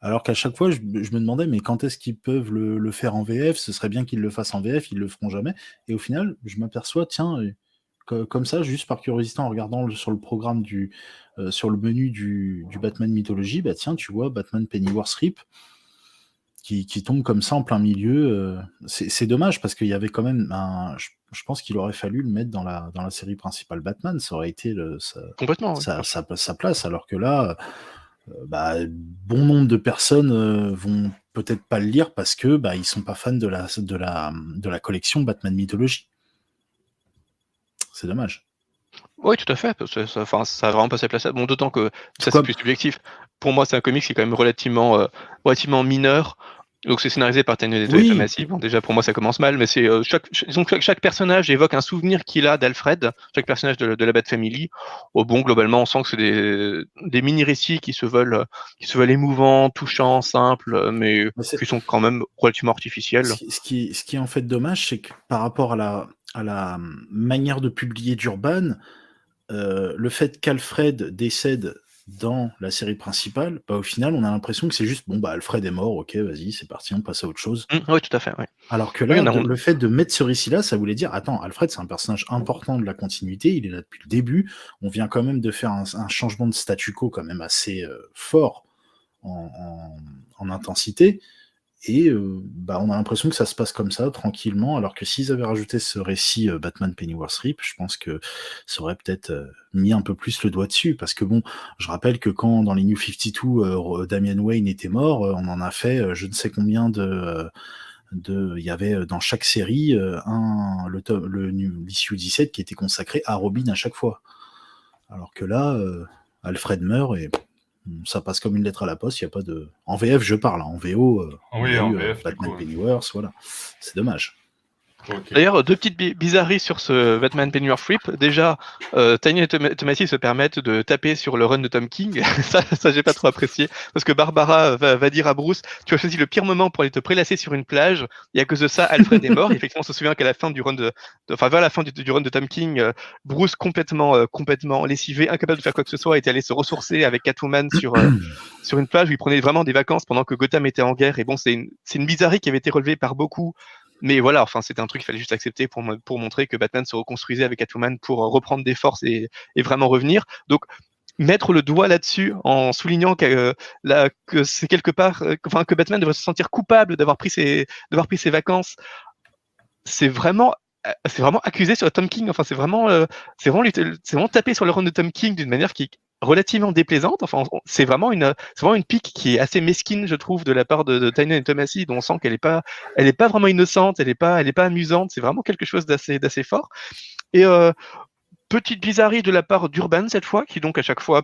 Alors qu'à chaque fois, je me demandais, mais quand est-ce qu'ils peuvent le faire en VF ? Ce serait bien qu'ils le fassent en VF, ils le feront jamais. Et au final, je m'aperçois, tiens, comme ça, juste par curiosité, en regardant sur le programme sur le menu du Batman Mythology, bah tiens, tu vois Batman Pennyworth Rip qui tombe comme ça en plein milieu. C'est dommage parce qu'il y avait quand même je pense qu'il aurait fallu le mettre dans la série principale Batman. Ça aurait été complètement sa place. Alors que là, bon nombre de personnes vont peut-être pas le lire parce que ils sont pas fans de la collection Batman Mythology. C'est dommage. Oui, tout à fait. Ça a vraiment pas sa place. Bon, d'autant que ça, c'est plus subjectif. Pour moi, c'est un comics qui est quand même relativement mineur. Donc, c'est scénarisé par Pennyworth et Thomas. Bon, déjà, pour moi, ça commence mal. Mais c'est chaque personnage évoque un souvenir qu'il a d'Alfred. Chaque personnage de la Bat Family. Oh, bon, globalement, on sent que c'est des mini-récits qui se veulent émouvants, touchants, simples, mais qui sont quand même relativement artificiels. Ce qui est en fait dommage, c'est que par rapport à la manière de publier d'Urban, le fait qu'Alfred décède dans la série principale, au final, on a l'impression que c'est juste Alfred est mort, ok, vas-y, c'est parti, on passe à autre chose. Oui, tout à fait. Oui. Alors que là, le fait de mettre ce récit-là, ça voulait dire, attends, Alfred, c'est un personnage important de la continuité, il est là depuis le début, on vient quand même de faire un changement de statu quo quand même assez fort en intensité, et on a l'impression que ça se passe comme ça, tranquillement, alors que s'ils avaient rajouté ce récit Batman Pennyworth Rip, je pense que ça aurait peut-être mis un peu plus le doigt dessus, parce que je rappelle que quand dans les New 52 Damian Wayne était mort, on en a fait je ne sais combien il y avait dans chaque série l'issue 17 qui était consacrée à Robin à chaque fois, alors que là Alfred meurt et ça passe comme une lettre à la poste, il n'y a pas de... En VF, je parle, en VO, en VF, Batman Pennyworth, voilà. C'est dommage. Okay. D'ailleurs, deux petites bizarreries sur ce Batman Pennyworth Rip. Déjà, Tanya et Tomasi se permettent de taper sur le run de Tom King. ça, j'ai pas trop apprécié. Parce que Barbara va dire à Bruce, tu as choisi le pire moment pour aller te prélasser sur une plage. Et à cause de ça, Alfred est mort. Et effectivement, on se souvient qu'à la fin du run vers la fin du run de Tom King, Bruce complètement lessivé, incapable de faire quoi que ce soit, était allé se ressourcer avec Catwoman sur une plage où il prenait vraiment des vacances pendant que Gotham était en guerre. Et bon, c'est une bizarrerie qui avait été relevée par beaucoup. Mais voilà, enfin, c'était un truc qu'il fallait juste accepter pour montrer que Batman se reconstruisait avec Catwoman pour reprendre des forces et vraiment revenir. Donc, mettre le doigt là-dessus en soulignant que c'est quelque part, que Batman devrait se sentir coupable d'avoir pris ses vacances, c'est vraiment accusé sur Tom King. Enfin, c'est vraiment tapé sur le run de Tom King d'une manière qui relativement déplaisante. Enfin, c'est vraiment une pique qui est assez mesquine, je trouve, de la part de Taina et Tomasi, dont on sent qu'elle est pas vraiment innocente, elle est pas amusante. C'est vraiment quelque chose d'assez fort. Et petite bizarrerie de la part d'Urban cette fois, qui donc à chaque fois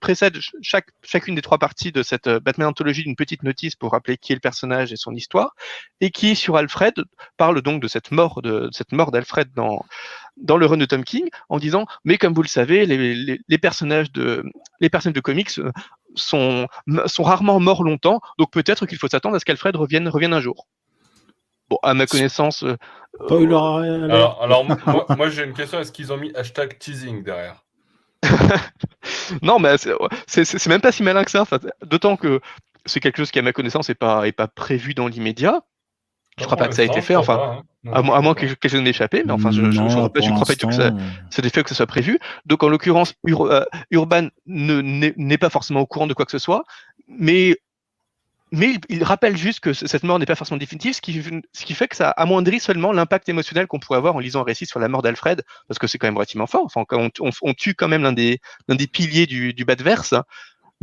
précède chacune des trois parties de cette Batman anthologie d'une petite notice pour rappeler qui est le personnage et son histoire, et qui sur Alfred parle donc de cette mort d'Alfred dans le run de Tom King en disant mais comme vous le savez les personnages de comics sont rarement morts longtemps, donc peut-être qu'il faut s'attendre à ce qu'Alfred revienne un jour. Bon, à ma connaissance... Alors moi j'ai une question, est-ce qu'ils ont mis hashtag teasing derrière? Non, mais c'est même pas si malin que ça, d'autant que c'est quelque chose qui, à ma connaissance, n'est pas prévu dans l'immédiat. Je ne crois pas que ça a été fait, enfin, à moins que quelque chose ne m'ait échappé, mais enfin, je ne crois pas du tout que c'est des faits que ça soit prévu. Donc, en l'occurrence, Urban n'est pas forcément au courant de quoi que ce soit, mais il rappelle juste que cette mort n'est pas forcément définitive, ce qui fait que ça amoindrit seulement l'impact émotionnel qu'on pourrait avoir en lisant un récit sur la mort d'Alfred, parce que c'est quand même relativement fort. Enfin, on tue quand même l'un des piliers du Batverse, hein.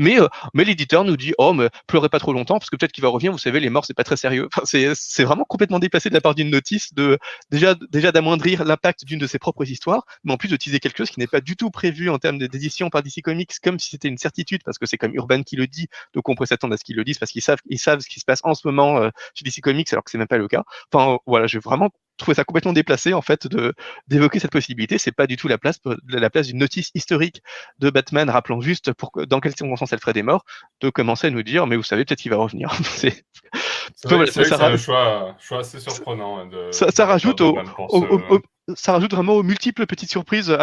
Mais l'éditeur nous dit « Oh, mais pleurez pas trop longtemps, parce que peut-être qu'il va revenir, vous savez, les morts, c'est pas très sérieux. » Enfin, c'est vraiment complètement déplacé de la part d'une notice, déjà d'amoindrir l'impact d'une de ses propres histoires, mais en plus d'utiliser quelque chose qui n'est pas du tout prévu en termes d'édition par DC Comics, comme si c'était une certitude, parce que c'est comme Urban qui le dit, donc on peut s'attendre à ce qu'ils le disent, parce qu'ils savent ce qui se passe en ce moment chez DC Comics, alors que c'est même pas le cas. Enfin, voilà, j'ai vraiment trouvais ça complètement déplacé en fait d'évoquer cette possibilité. C'est pas du tout la place d'une notice historique de Batman rappelant juste dans quelles circonstances Alfred est mort, de commencer à nous dire mais vous savez peut-être qu'il va revenir. C'est un choix assez surprenant. Ça rajoute vraiment aux multiples petites surprises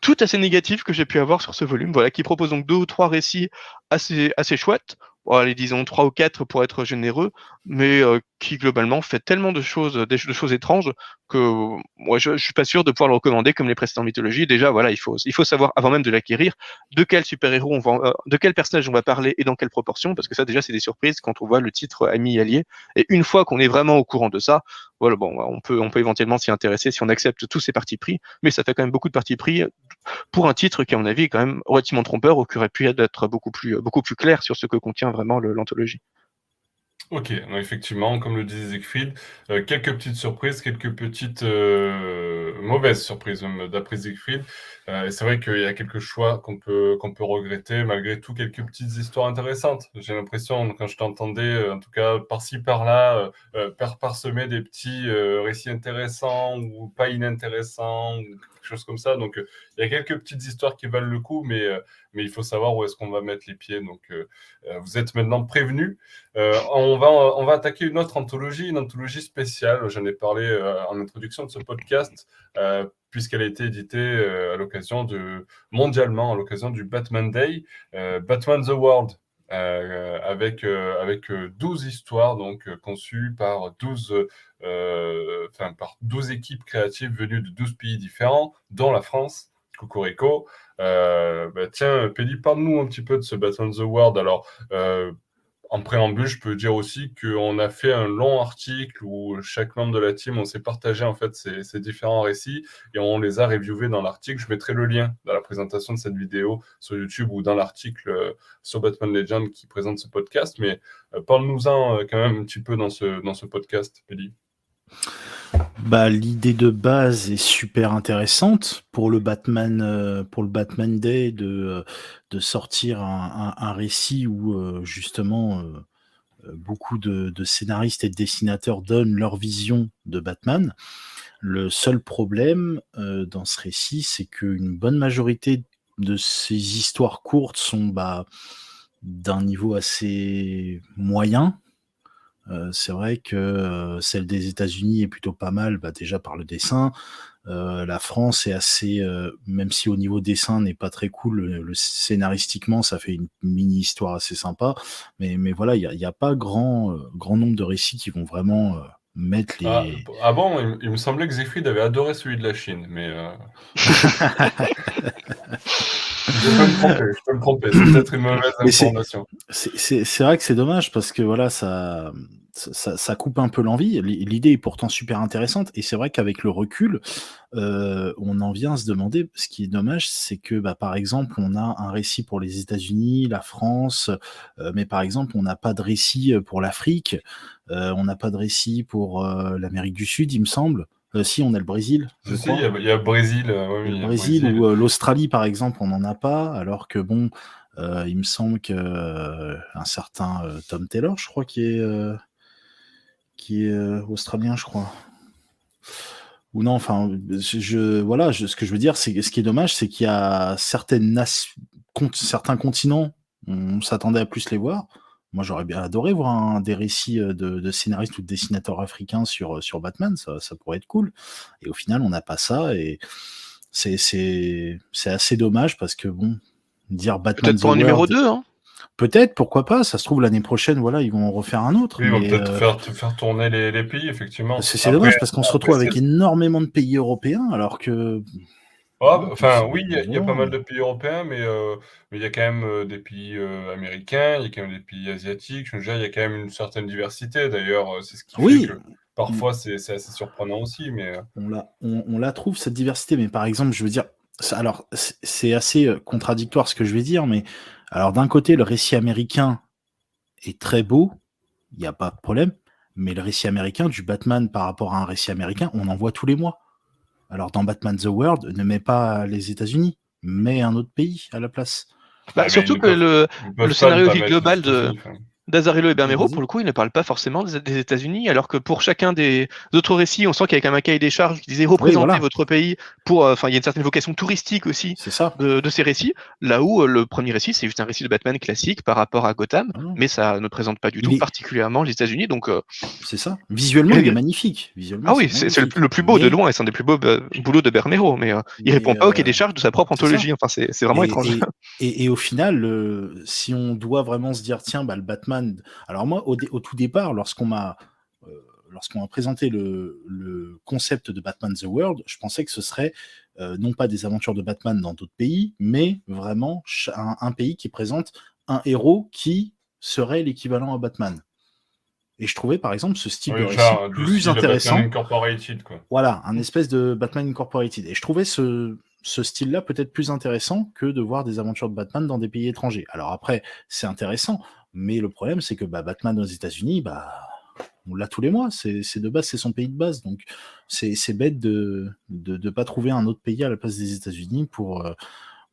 toutes assez négatives que j'ai pu avoir sur ce volume, voilà, qui propose donc 2 ou 3 récits assez chouettes. Bon, allez, disons 3 ou 4 pour être généreux, mais qui globalement fait tellement de choses étranges que moi je suis pas sûr de pouvoir le recommander comme les précédentes mythologies. Déjà voilà, il faut savoir avant même de l'acquérir de quel super-héros de quel personnage on va parler et dans quelle proportion, parce que ça déjà c'est des surprises quand on voit le titre Amis et Alliés. Et une fois qu'on est vraiment au courant de ça, voilà, bon, on peut éventuellement s'y intéresser si on accepte tous ces partis pris, mais ça fait quand même beaucoup de partis pris pour un titre qui à mon avis est quand même relativement trompeur, ou qui aurait pu être beaucoup plus clair sur ce que contient vraiment l'anthologie. Ok, donc effectivement, comme le disait Siegfried, quelques petites surprises, quelques petites mauvaises surprises d'après Siegfried. Et c'est vrai qu'il y a quelques choix qu'on peut regretter, malgré tout, quelques petites histoires intéressantes. J'ai l'impression, quand je t'entendais, en tout cas par-ci, par-là, parsemer des petits récits intéressants ou pas inintéressants, ou quelque chose comme ça. Donc, il y a quelques petites histoires qui valent le coup, mais il faut savoir où est-ce qu'on va mettre les pieds. Donc, vous êtes maintenant prévenus. On va attaquer une autre anthologie, une anthologie spéciale. J'en ai parlé en introduction de ce podcast, puisqu'elle a été éditée mondialement à l'occasion du Batman Day, Batman The World, avec 12 histoires donc, conçues par 12 équipes créatives venues de 12 pays différents, dont la France. Cocorico. Tiens, Péli, parle-nous un petit peu de ce Batman The World. Alors, en préambule, je peux dire aussi qu'on a fait un long article où chaque membre de la team, on s'est partagé en fait ces différents récits et on les a reviewés dans l'article. Je mettrai le lien dans la présentation de cette vidéo sur YouTube ou dans l'article sur Batman Legend qui présente ce podcast. Mais parle-nous-en quand même un petit peu dans ce podcast, Péli. Bah, l'idée de base est super intéressante pour le Batman Day de sortir un récit où justement beaucoup de scénaristes et de dessinateurs donnent leur vision de Batman. Le seul problème dans ce récit, c'est qu'une bonne majorité de ces histoires courtes sont d'un niveau assez moyen. C'est vrai que celle des États-Unis est plutôt pas mal, déjà par le dessin. La France est assez, même si au niveau dessin n'est pas très cool, scénaristiquement ça fait une mini-histoire assez sympa. Mais voilà, il n'y a pas grand nombre de récits qui vont vraiment mettre les... Ah bon, il me semblait que Siegfried avait adoré celui de la Chine, mais... Je peux me tromper, c'est peut-être une mauvaise information. C'est vrai que c'est dommage parce que voilà, ça coupe un peu l'envie. L'idée est pourtant super intéressante et c'est vrai qu'avec le recul, on en vient à se demander, ce qui est dommage, c'est que par exemple, on a un récit pour les États-Unis, la France, mais par exemple, on n'a pas de récit pour l'Afrique, on n'a pas de récit pour l'Amérique du Sud, il me semble. Si, on a le Brésil. Il y a Brésil, oui, le Brésil. Brésil ou l'Australie, par exemple, on n'en a pas, alors que bon, il me semble qu'un certain Tom Taylor, je crois, qui est australien, je crois. Ou non, enfin, ce que je veux dire, c'est ce qui est dommage, c'est qu'il y a certains continents, on s'attendait à plus les voir. Moi, j'aurais bien adoré voir des récits de scénaristes ou de dessinateurs africains sur Batman, ça pourrait être cool. Et au final, on n'a pas ça, et c'est assez dommage, parce que, bon, dire Batman... Peut-être pour un numéro 2, hein. Peut-être, pourquoi pas, ça se trouve, l'année prochaine, voilà, ils vont en refaire un autre. Oui, ils vont peut-être faire tourner les pays, effectivement. C'est dommage, parce qu'on se retrouve avec énormément de pays européens, alors que... oui, il y a pas mal de pays européens, mais il y a quand même des pays américains, il y a quand même des pays asiatiques. Je veux dire, il y a quand même une certaine diversité. D'ailleurs, c'est ce qui fait que parfois c'est assez surprenant aussi. Mais on la trouve cette diversité. Mais par exemple, je veux dire, alors c'est assez contradictoire ce que je vais dire, mais alors d'un côté, le récit américain est très beau, il n'y a pas de problème. Mais le récit américain du Batman par rapport à un récit américain, on en voit tous les mois. Alors, dans Batman The World, ne mets pas les États-Unis, mets un autre pays à la place. Surtout que le scénario global de... D'Azzarello et Bermero, pour le coup, ils ne parlent pas forcément des États-Unis, alors que pour chacun des autres récits, on sent qu'il y a quand même un cahier des charges qui disait représenter votre pays. Pour, enfin, il y a une certaine vocation touristique aussi de ces récits. Là où le premier récit, c'est juste un récit de Batman classique par rapport à Gotham, mais ça ne présente pas du tout particulièrement les États-Unis. Donc, c'est ça. Visuellement, il est magnifique. Visuellement, ah oui, c'est le plus beau de loin, et c'est un des plus beaux boulots de Bermero. Mais il répond pas au cahier des charges de sa propre anthologie. Enfin, c'est vraiment étrange. Et au final, si on doit vraiment se dire, tiens, le Batman. Alors moi, au tout départ, lorsqu'on m'a présenté le concept de Batman The World, je pensais que ce serait non pas des aventures de Batman dans d'autres pays, mais vraiment un pays qui présente un héros qui serait l'équivalent à Batman. Et je trouvais par exemple ce style de récit plus intéressant. Batman Incorporated, quoi. Voilà, un espèce de Batman Incorporated. Et je trouvais ce style-là peut-être plus intéressant que de voir des aventures de Batman dans des pays étrangers. Alors après, c'est intéressant. Mais le problème, c'est que Batman aux États-Unis, on l'a tous les mois. C'est de base, c'est son pays de base. Donc, c'est bête de ne pas trouver un autre pays à la place des États-Unis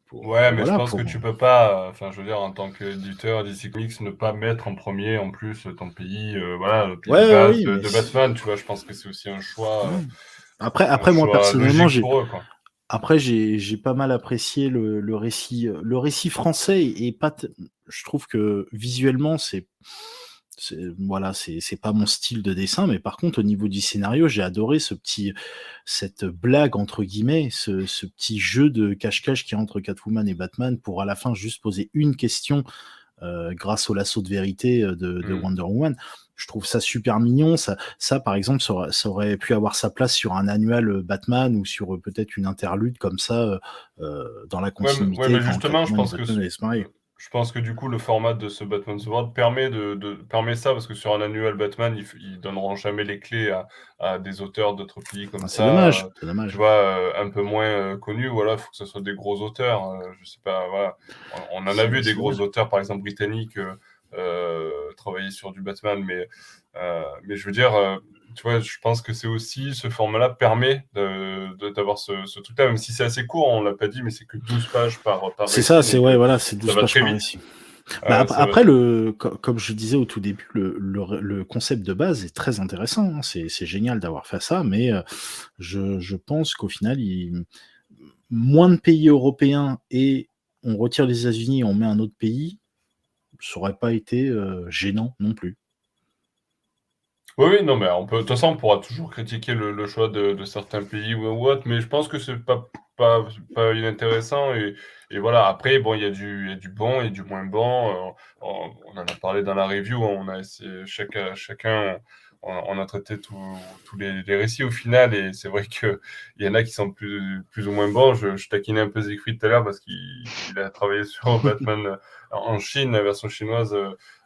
je pense que tu peux pas. Enfin, je veux dire, en tant qu'éditeur DC Comics, ne pas mettre en premier, en plus, ton pays. Le pays de Batman. Tu vois, je pense que c'est aussi un choix. Après, moi personnellement, j'ai. Pour eux, quoi. Après, j'ai pas mal apprécié le récit français et je trouve que visuellement c'est pas mon style de dessin, mais par contre au niveau du scénario, j'ai adoré cette blague entre guillemets, ce petit jeu de cache-cache qui est entre Catwoman et Batman pour à la fin juste poser une question grâce au lasso de vérité de Wonder Woman. Je trouve ça super mignon. Ça par exemple, ça aurait pu avoir sa place sur un annual Batman ou sur peut-être une interlude comme ça dans la continuité. Ouais, mais justement, je pense que du coup, le format de ce Batman The World permet ça, parce que sur un annual Batman, ils donneront jamais les clés à des auteurs d'autres pays comme ça. C'est dommage. Tu vois, un peu moins connus. Voilà, il faut que ce soit des gros auteurs. Je sais pas. Voilà, on en a vu des gros auteurs, par exemple britanniques. Travailler sur du Batman, mais je veux dire, tu vois, je pense que c'est aussi ce format-là permet d'avoir ce truc-là, même si c'est assez court, on l'a pas dit, mais c'est que 12 pages par c'est récit, ça, c'est c'est 12 pages par récit. Après, comme je disais au tout début, le concept de base est très intéressant, hein. C'est génial d'avoir fait ça, mais je pense qu'au final, moins de pays européens et on retire les États-Unis et on met un autre pays, ça aurait pas été gênant non plus. Oui, non, mais de toute façon, on pourra toujours critiquer le choix de certains pays ou autres, mais je pense que c'est pas inintéressant. Et voilà, après, bon, il y a du bon et du moins bon. On en a parlé dans la review, on a essayé chacun. On a traité tous les récits au final, et c'est vrai qu'il y en a qui sont plus ou moins bons. Je taquinais un peu Siegfried tout à l'heure parce qu'il a travaillé sur Batman en Chine, la version chinoise,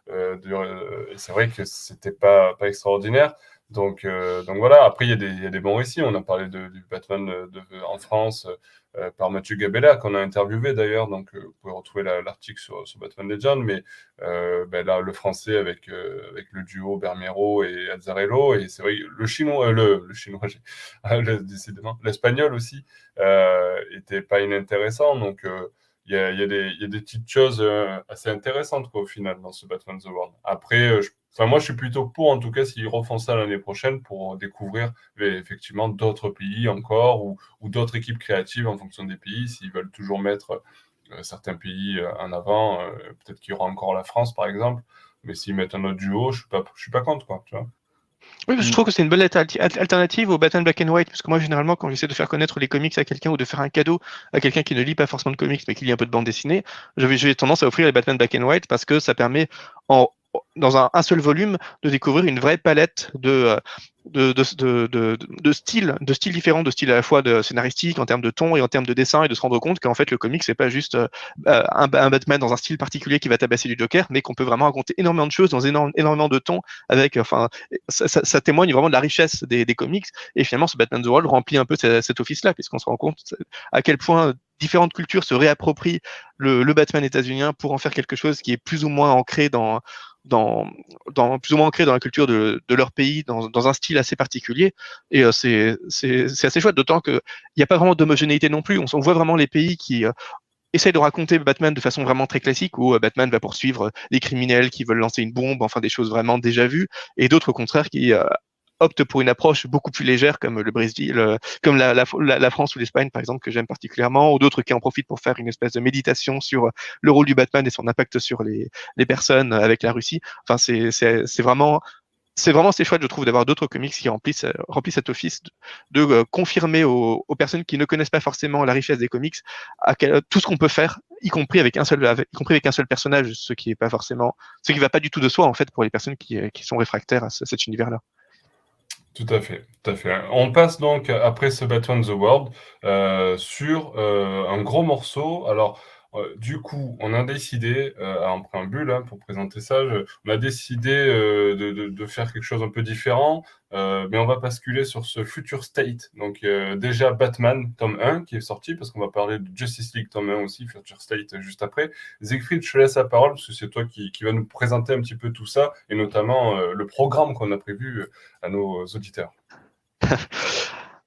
et c'est vrai que c'était pas extraordinaire. Donc voilà, après il y a des bons récits. On a parlé du Batman en France par Mathieu Gabella, qu'on a interviewé d'ailleurs, donc vous pouvez retrouver l'article sur Batman Legend, mais là le français avec le duo Bermero et Azzarello, et c'est vrai le chinois, décidément, l'espagnol aussi était pas inintéressant, donc il y a des petites choses assez intéressantes quoi, au final dans ce Batman The World. Après, moi, je suis plutôt pour, en tout cas, s'ils refont ça l'année prochaine, pour découvrir effectivement d'autres pays encore ou d'autres équipes créatives en fonction des pays. S'ils veulent toujours mettre certains pays en avant, peut-être qu'il y aura encore la France, par exemple. Mais s'ils mettent un autre duo, je suis pas contre, quoi, tu vois. Oui, parce que je trouve que c'est une bonne alternative au Batman Black and White, parce que moi, généralement, quand j'essaie de faire connaître les comics à quelqu'un ou de faire un cadeau à quelqu'un qui ne lit pas forcément de comics, mais qui lit un peu de bande dessinée, j'ai tendance à offrir les Batman Black and White parce que ça permet, dans un seul volume, de découvrir une vraie palette de styles différents, de styles à la fois de scénaristique, en termes de ton et en termes de dessin, et de se rendre compte qu'en fait le comic, c'est pas juste un Batman dans un style particulier qui va tabasser du Joker, mais qu'on peut vraiment raconter énormément de choses dans énormément de tons, avec, ça témoigne vraiment de la richesse des comics, et finalement ce Batman The World remplit un peu cet office-là, puisqu'on se rend compte à quel point différentes cultures se réapproprient le Batman états-unien pour en faire quelque chose qui est plus ou moins ancré dans la culture de leur pays, dans un style assez particulier, et c'est assez chouette, d'autant qu'il n'y a pas vraiment d'homogénéité non plus. On voit vraiment les pays qui essaye de raconter Batman de façon vraiment très classique, où Batman va poursuivre des criminels qui veulent lancer une bombe, enfin des choses vraiment déjà vues, et d'autres au contraire qui optent pour une approche beaucoup plus légère, comme le Brésil, comme la France ou l'Espagne par exemple, que j'aime particulièrement, ou d'autres qui en profitent pour faire une espèce de méditation sur le rôle du Batman et son impact sur les personnes avec la Russie. Enfin, c'est vraiment c'est chouette, je trouve, d'avoir d'autres comics qui remplissent cet office de confirmer aux personnes qui ne connaissent pas forcément la richesse des comics tout ce qu'on peut faire, y compris avec un seul personnage, ce qui va pas du tout de soi en fait pour les personnes qui sont réfractaires à cet univers-là. Tout à fait. On passe donc après ce Batman The World sur un gros morceau. Alors. Du coup, on a décidé, en préambule, pour présenter ça, on a décidé de faire quelque chose un peu différent, mais on va basculer sur ce Future State. Donc déjà Batman, tome 1, qui est sorti, parce qu'on va parler de Justice League, tome 1 aussi, Future State, juste après. Siegfried, je te laisse la parole, parce que c'est toi qui va nous présenter un petit peu tout ça, et notamment le programme qu'on a prévu à nos auditeurs.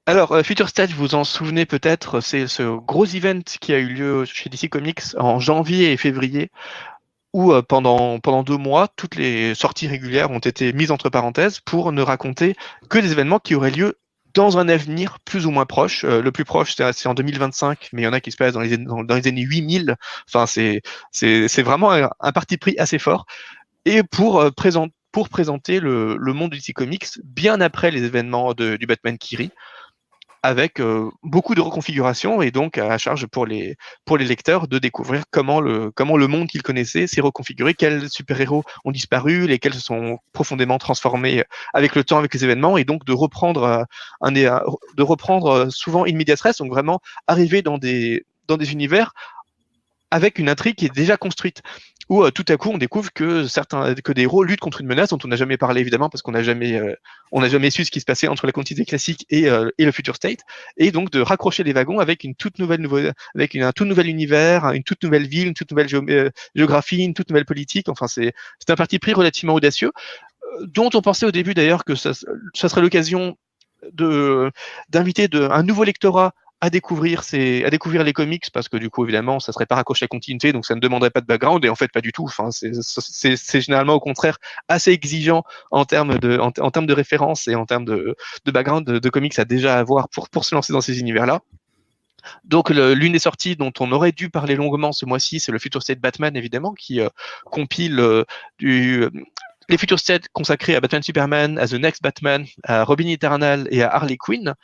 Alors, Future State, vous en souvenez peut-être, c'est ce gros event qui a eu lieu chez DC Comics en janvier et février, où pendant 2 mois, toutes les sorties régulières ont été mises entre parenthèses pour ne raconter que des événements qui auraient lieu dans un avenir plus ou moins proche. Le plus proche, c'est en 2025, mais il y en a qui se passent dans les années 8000. Enfin, c'est vraiment un parti pris assez fort. Et pour présenter le monde de DC Comics bien après les événements du Batman Kiri, avec beaucoup de reconfigurations, et donc à charge pour les lecteurs de découvrir comment le monde qu'ils connaissaient s'est reconfiguré, quels super-héros ont disparu, lesquels se sont profondément transformés avec le temps, avec les événements, et donc de reprendre souvent in medias res, donc vraiment arriver dans des univers avec une intrigue qui est déjà construite, où tout à coup on découvre que des héros luttent contre une menace dont on n'a jamais parlé, évidemment, parce qu'on n'a jamais su ce qui se passait entre la quantité classique et le Future State, et donc de raccrocher les wagons avec un tout nouvel univers, une toute nouvelle ville, une toute nouvelle géographie, une toute nouvelle politique. Enfin, c'est un parti pris relativement audacieux, dont on pensait au début d'ailleurs que ça serait l'occasion d'inviter un nouveau lectorat à découvrir les comics, parce que du coup, évidemment, ça serait pas raccroché à la continuité, donc ça ne demanderait pas de background, et en fait, pas du tout. Enfin, c'est généralement, au contraire, assez exigeant en termes de références et en termes de background de comics à déjà avoir pour se lancer dans ces univers-là. Donc, l'une des sorties dont on aurait dû parler longuement ce mois-ci, c'est le Future State Batman, évidemment, qui compile les Future State consacrés à Batman Superman, à The Next Batman, à Robin Eternal et à Harley Quinn.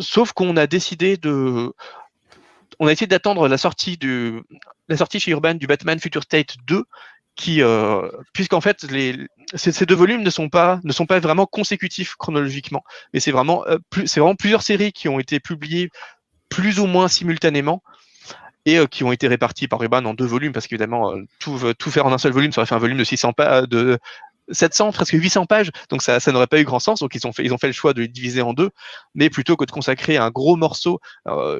Sauf qu'on a essayé d'attendre la sortie chez Urban du Batman Future State 2, qui, puisqu'en fait ces 2 volumes ne sont pas vraiment consécutifs chronologiquement, mais c'est vraiment plusieurs séries qui ont été publiées plus ou moins simultanément, et qui ont été réparties par Urban en 2 volumes, parce qu'évidemment tout faire en un seul volume, ça aurait fait un volume de 600 pages, de 700, presque 800 pages, donc ça n'aurait pas eu grand sens, donc ils ont fait le choix de les diviser en 2, mais plutôt que de consacrer un gros morceau,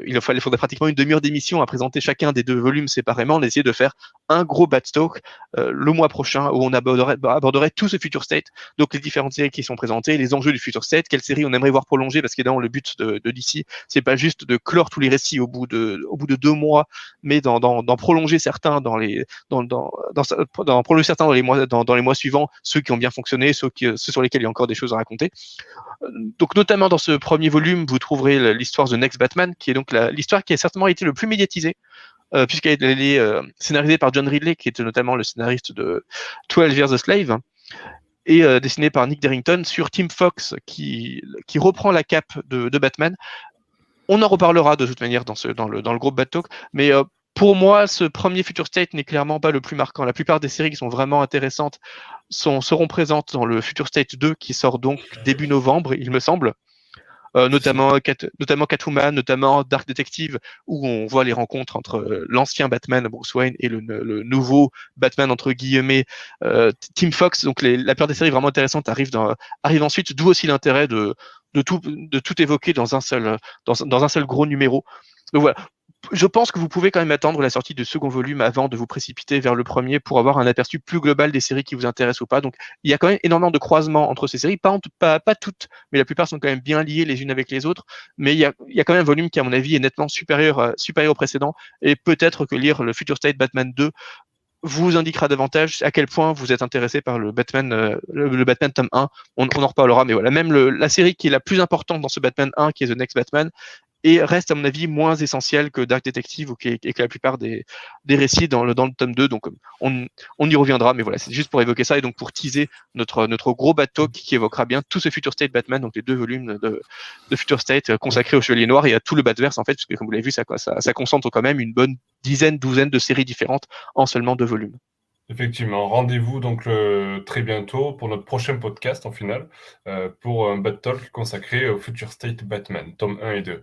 il faudrait pratiquement une demi-heure d'émission à présenter chacun des 2 volumes séparément, on essayait de faire un gros Batstock le mois prochain, où on aborderait tout ce Future State, donc les différentes séries qui sont présentées, les enjeux du Future State, quelles séries on aimerait voir prolongées, parce que dans le but de DC, c'est pas juste de clore tous les récits au bout de 2 mois, mais d'en prolonger certains dans les mois suivants, ceux qui ont bien fonctionné, ceux sur lesquels il y a encore des choses à raconter. Donc, notamment dans ce premier volume, vous trouverez l'histoire The Next Batman, qui est donc l'histoire qui a certainement été le plus médiatisée, puisqu'elle est scénarisée par John Ridley, qui était notamment le scénariste de 12 Years a Slave, et dessinée par Nick Derrington sur Tim Fox, qui reprend la cape de Batman. On en reparlera de toute manière dans le groupe Bat Talk, mais pour moi, ce premier Future State n'est clairement pas le plus marquant. La plupart des séries qui sont vraiment intéressantes seront présentes dans le Future State 2, qui sort donc début novembre, il me semble, notamment Catwoman, notamment Dark Detective, où on voit les rencontres entre l'ancien Batman, Bruce Wayne, et le nouveau Batman, entre guillemets, Tim Fox. Donc la plupart des séries vraiment intéressantes arrivent ensuite, d'où aussi l'intérêt de tout évoquer dans un seul gros numéro. Donc voilà. je pense que vous pouvez quand même attendre la sortie du second volume avant de vous précipiter vers le premier pour avoir un aperçu plus global des séries qui vous intéressent ou pas. Donc, il y a quand même énormément de croisements entre ces séries. Pas toutes, mais la plupart sont quand même bien liées les unes avec les autres. Mais il y a quand même un volume qui, à mon avis, est nettement supérieur au précédent. Et peut-être que lire le Future State Batman 2 vous indiquera davantage à quel point vous êtes intéressé par le Batman, le Batman tome 1. On en reparlera, mais voilà. Même la série qui est la plus importante dans ce Batman 1, qui est The Next Batman, et reste à mon avis moins essentiel que Dark Detective ou que la plupart des récits dans le tome 2, donc on y reviendra, mais voilà, c'est juste pour évoquer ça et donc pour teaser notre gros bateau qui évoquera bien tout ce Future State Batman, donc les deux volumes de Future State consacrés au Chevalier Noir et à tout le Batverse en fait, puisque comme vous l'avez vu, ça concentre quand même une bonne douzaine de séries différentes en seulement deux volumes. Effectivement, rendez-vous donc très bientôt pour notre prochain podcast en finale, pour un Bat Talk consacré au Future State Batman, tomes 1 et 2.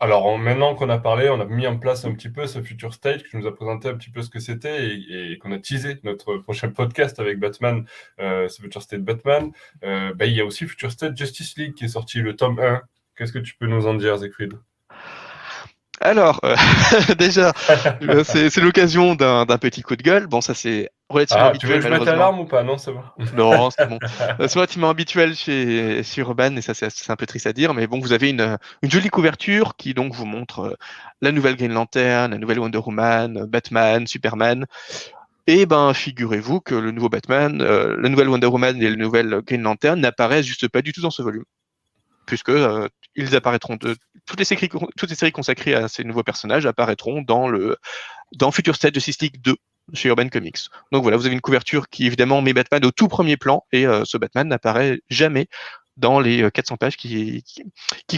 Alors maintenant qu'on a parlé, on a mis en place un petit peu ce Future State, que tu nous as présenté un petit peu ce que c'était et qu'on a teasé notre prochain podcast avec Batman, ce Future State Batman. Il y a aussi Future State Justice League qui est sorti, le tome 1. Qu'est-ce que tu peux nous en dire, Siegfried ? Alors, déjà, c'est l'occasion d'un petit coup de gueule. Bon, ça c'est relativement habituel. Tu veux que je mette l'alarme ou pas ? Non, c'est bon. Non, c'est bon. C'est relativement habituel chez Urban, et ça c'est un peu triste à dire, mais bon, vous avez une jolie couverture qui donc vous montre la nouvelle Green Lantern, la nouvelle Wonder Woman, Batman, Superman. Et figurez-vous que le nouveau Batman, la nouvelle Wonder Woman et la nouvelle Green Lantern n'apparaissent juste pas du tout dans ce volume, puisque ils apparaîtront toutes les séries consacrées à ces nouveaux personnages apparaîtront dans Future State Justice League 2 chez Urban Comics. Donc voilà, vous avez une couverture qui évidemment met Batman au tout premier plan et ce Batman n'apparaît jamais dans les 400 pages qui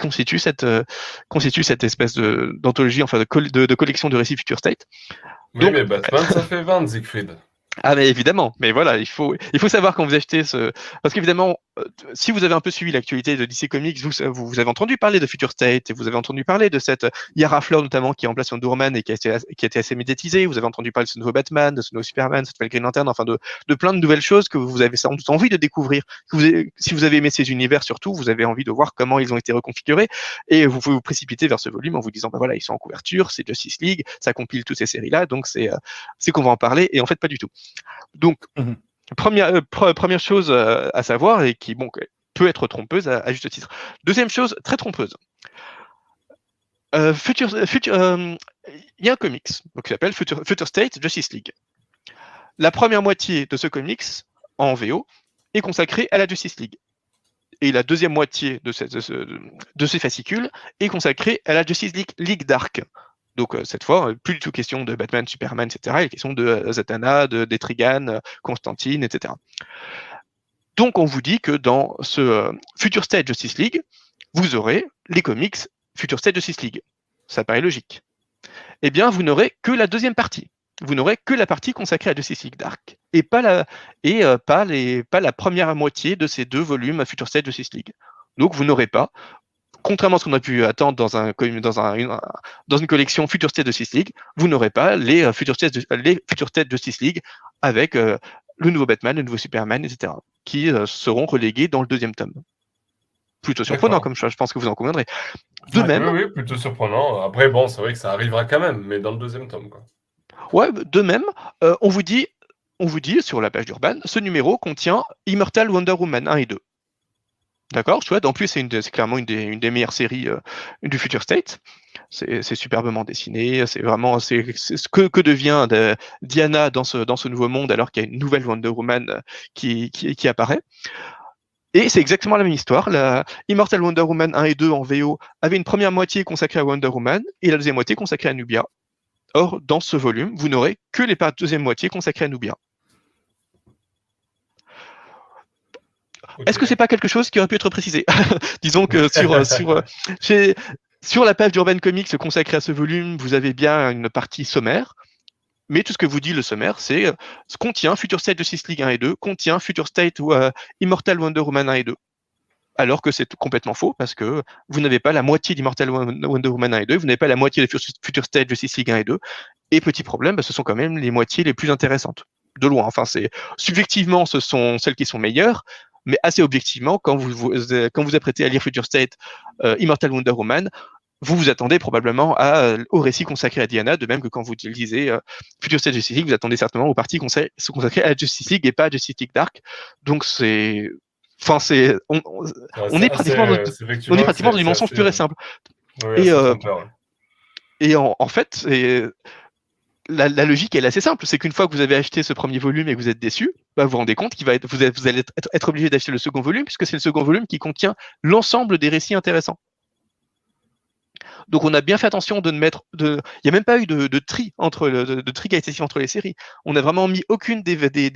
constituent cette espèce d'anthologie, enfin de collection de récits Future State. Oui, donc, mais Batman, ça fait 20, Siegfried. Ah mais évidemment, mais voilà, il faut savoir quand vous achetez parce qu'évidemment, si vous avez un peu suivi l'actualité de DC Comics, vous avez entendu parler de Future State, et vous avez entendu parler de cette Yara Fleur notamment qui remplace Wonder Woman et qui a été assez médiatisée, vous avez entendu parler de ce nouveau Batman, de ce nouveau Superman, de cette nouvelle Green Lantern, enfin de plein de nouvelles choses que vous avez sans doute envie de découvrir. Si vous avez aimé ces univers surtout, vous avez envie de voir comment ils ont été reconfigurés, et vous pouvez vous précipiter vers ce volume en vous disant, voilà, ils sont en couverture, c'est Justice League, ça compile toutes ces séries-là, donc c'est qu'on va en parler, et en fait pas du tout. Donc, première chose à savoir et qui peut être trompeuse à juste titre. Deuxième chose, très trompeuse. Il y a un comics qui s'appelle Future State Justice League. La première moitié de ce comics, en VO, est consacrée à la Justice League. Et la deuxième moitié de ces fascicules est consacrée à la Justice League Dark. Donc cette fois, plus du tout question de Batman, Superman, etc. Il est question de Zatanna, d'Etrigan, Constantine, etc. Donc on vous dit que dans ce Future State Justice League, vous aurez les comics Future State Justice League. Ça paraît logique. Eh bien, vous n'aurez que la deuxième partie. Vous n'aurez que la partie consacrée à Justice League Dark et pas la première moitié de ces deux volumes Future State Justice League. Donc vous n'aurez pas, contrairement à ce qu'on a pu attendre dans une collection Future State Justice League, vous n'aurez pas les Future State Justice League avec le nouveau Batman, le nouveau Superman, etc., qui seront relégués dans le deuxième tome. Plutôt surprenant comme choix, je pense que vous en conviendrez. De même... Oui, plutôt surprenant. Après, c'est vrai que ça arrivera quand même, mais dans le deuxième tome, quoi. Ouais, de même, on vous dit sur la page d'Urban, ce numéro contient Immortal Wonder Woman 1 et 2. D'accord, chouette. En plus, c'est clairement une des meilleures séries du Future State. C'est superbement dessiné. C'est vraiment c'est ce que devient Diana dans ce nouveau monde, alors qu'il y a une nouvelle Wonder Woman qui apparaît. Et c'est exactement la même histoire. La Immortal Wonder Woman 1 et 2 en VO avait une première moitié consacrée à Wonder Woman et la deuxième moitié consacrée à Nubia. Or, dans ce volume, vous n'aurez que les deuxième moitié consacrée à Nubia. Okay. Est-ce que c'est pas quelque chose qui aurait pu être précisé ? Disons que sur la page d'Urban Comics consacrée à ce volume, vous avez bien une partie sommaire, mais tout ce que vous dit le sommaire, c'est contient Future State Justice League 1 et 2, contient Future State ou Immortal Wonder Woman 1 et 2. Alors que c'est complètement faux, parce que vous n'avez pas la moitié d'Immortal Wonder Woman 1 et 2, vous n'avez pas la moitié de Future State Justice League 1 et 2, et petit problème, ce sont quand même les moitiés les plus intéressantes, de loin. Enfin, subjectivement, ce sont celles qui sont meilleures, mais assez objectivement, quand vous apprêtez à lire Future State, Immortal Wonder Woman, vous vous attendez probablement au récit consacré à Diana, de même que quand vous lisez Future State Justice League, vous attendez certainement aux parties consacrées à Justice League et pas à Justice League Dark. Donc c'est... Enfin, c'est... On est pratiquement dans une dimension pure et simple. Ouais, et en fait, la logique, elle est assez simple. C'est qu'une fois que vous avez acheté ce premier volume et que vous êtes déçu, vous vous rendez compte que vous allez être obligé d'acheter le second volume, puisque c'est le second volume qui contient l'ensemble des récits intéressants. Donc on a bien fait attention de ne mettre... Il n'y a même pas eu de tri qualitatif entre les séries. On n'a vraiment mis aucune des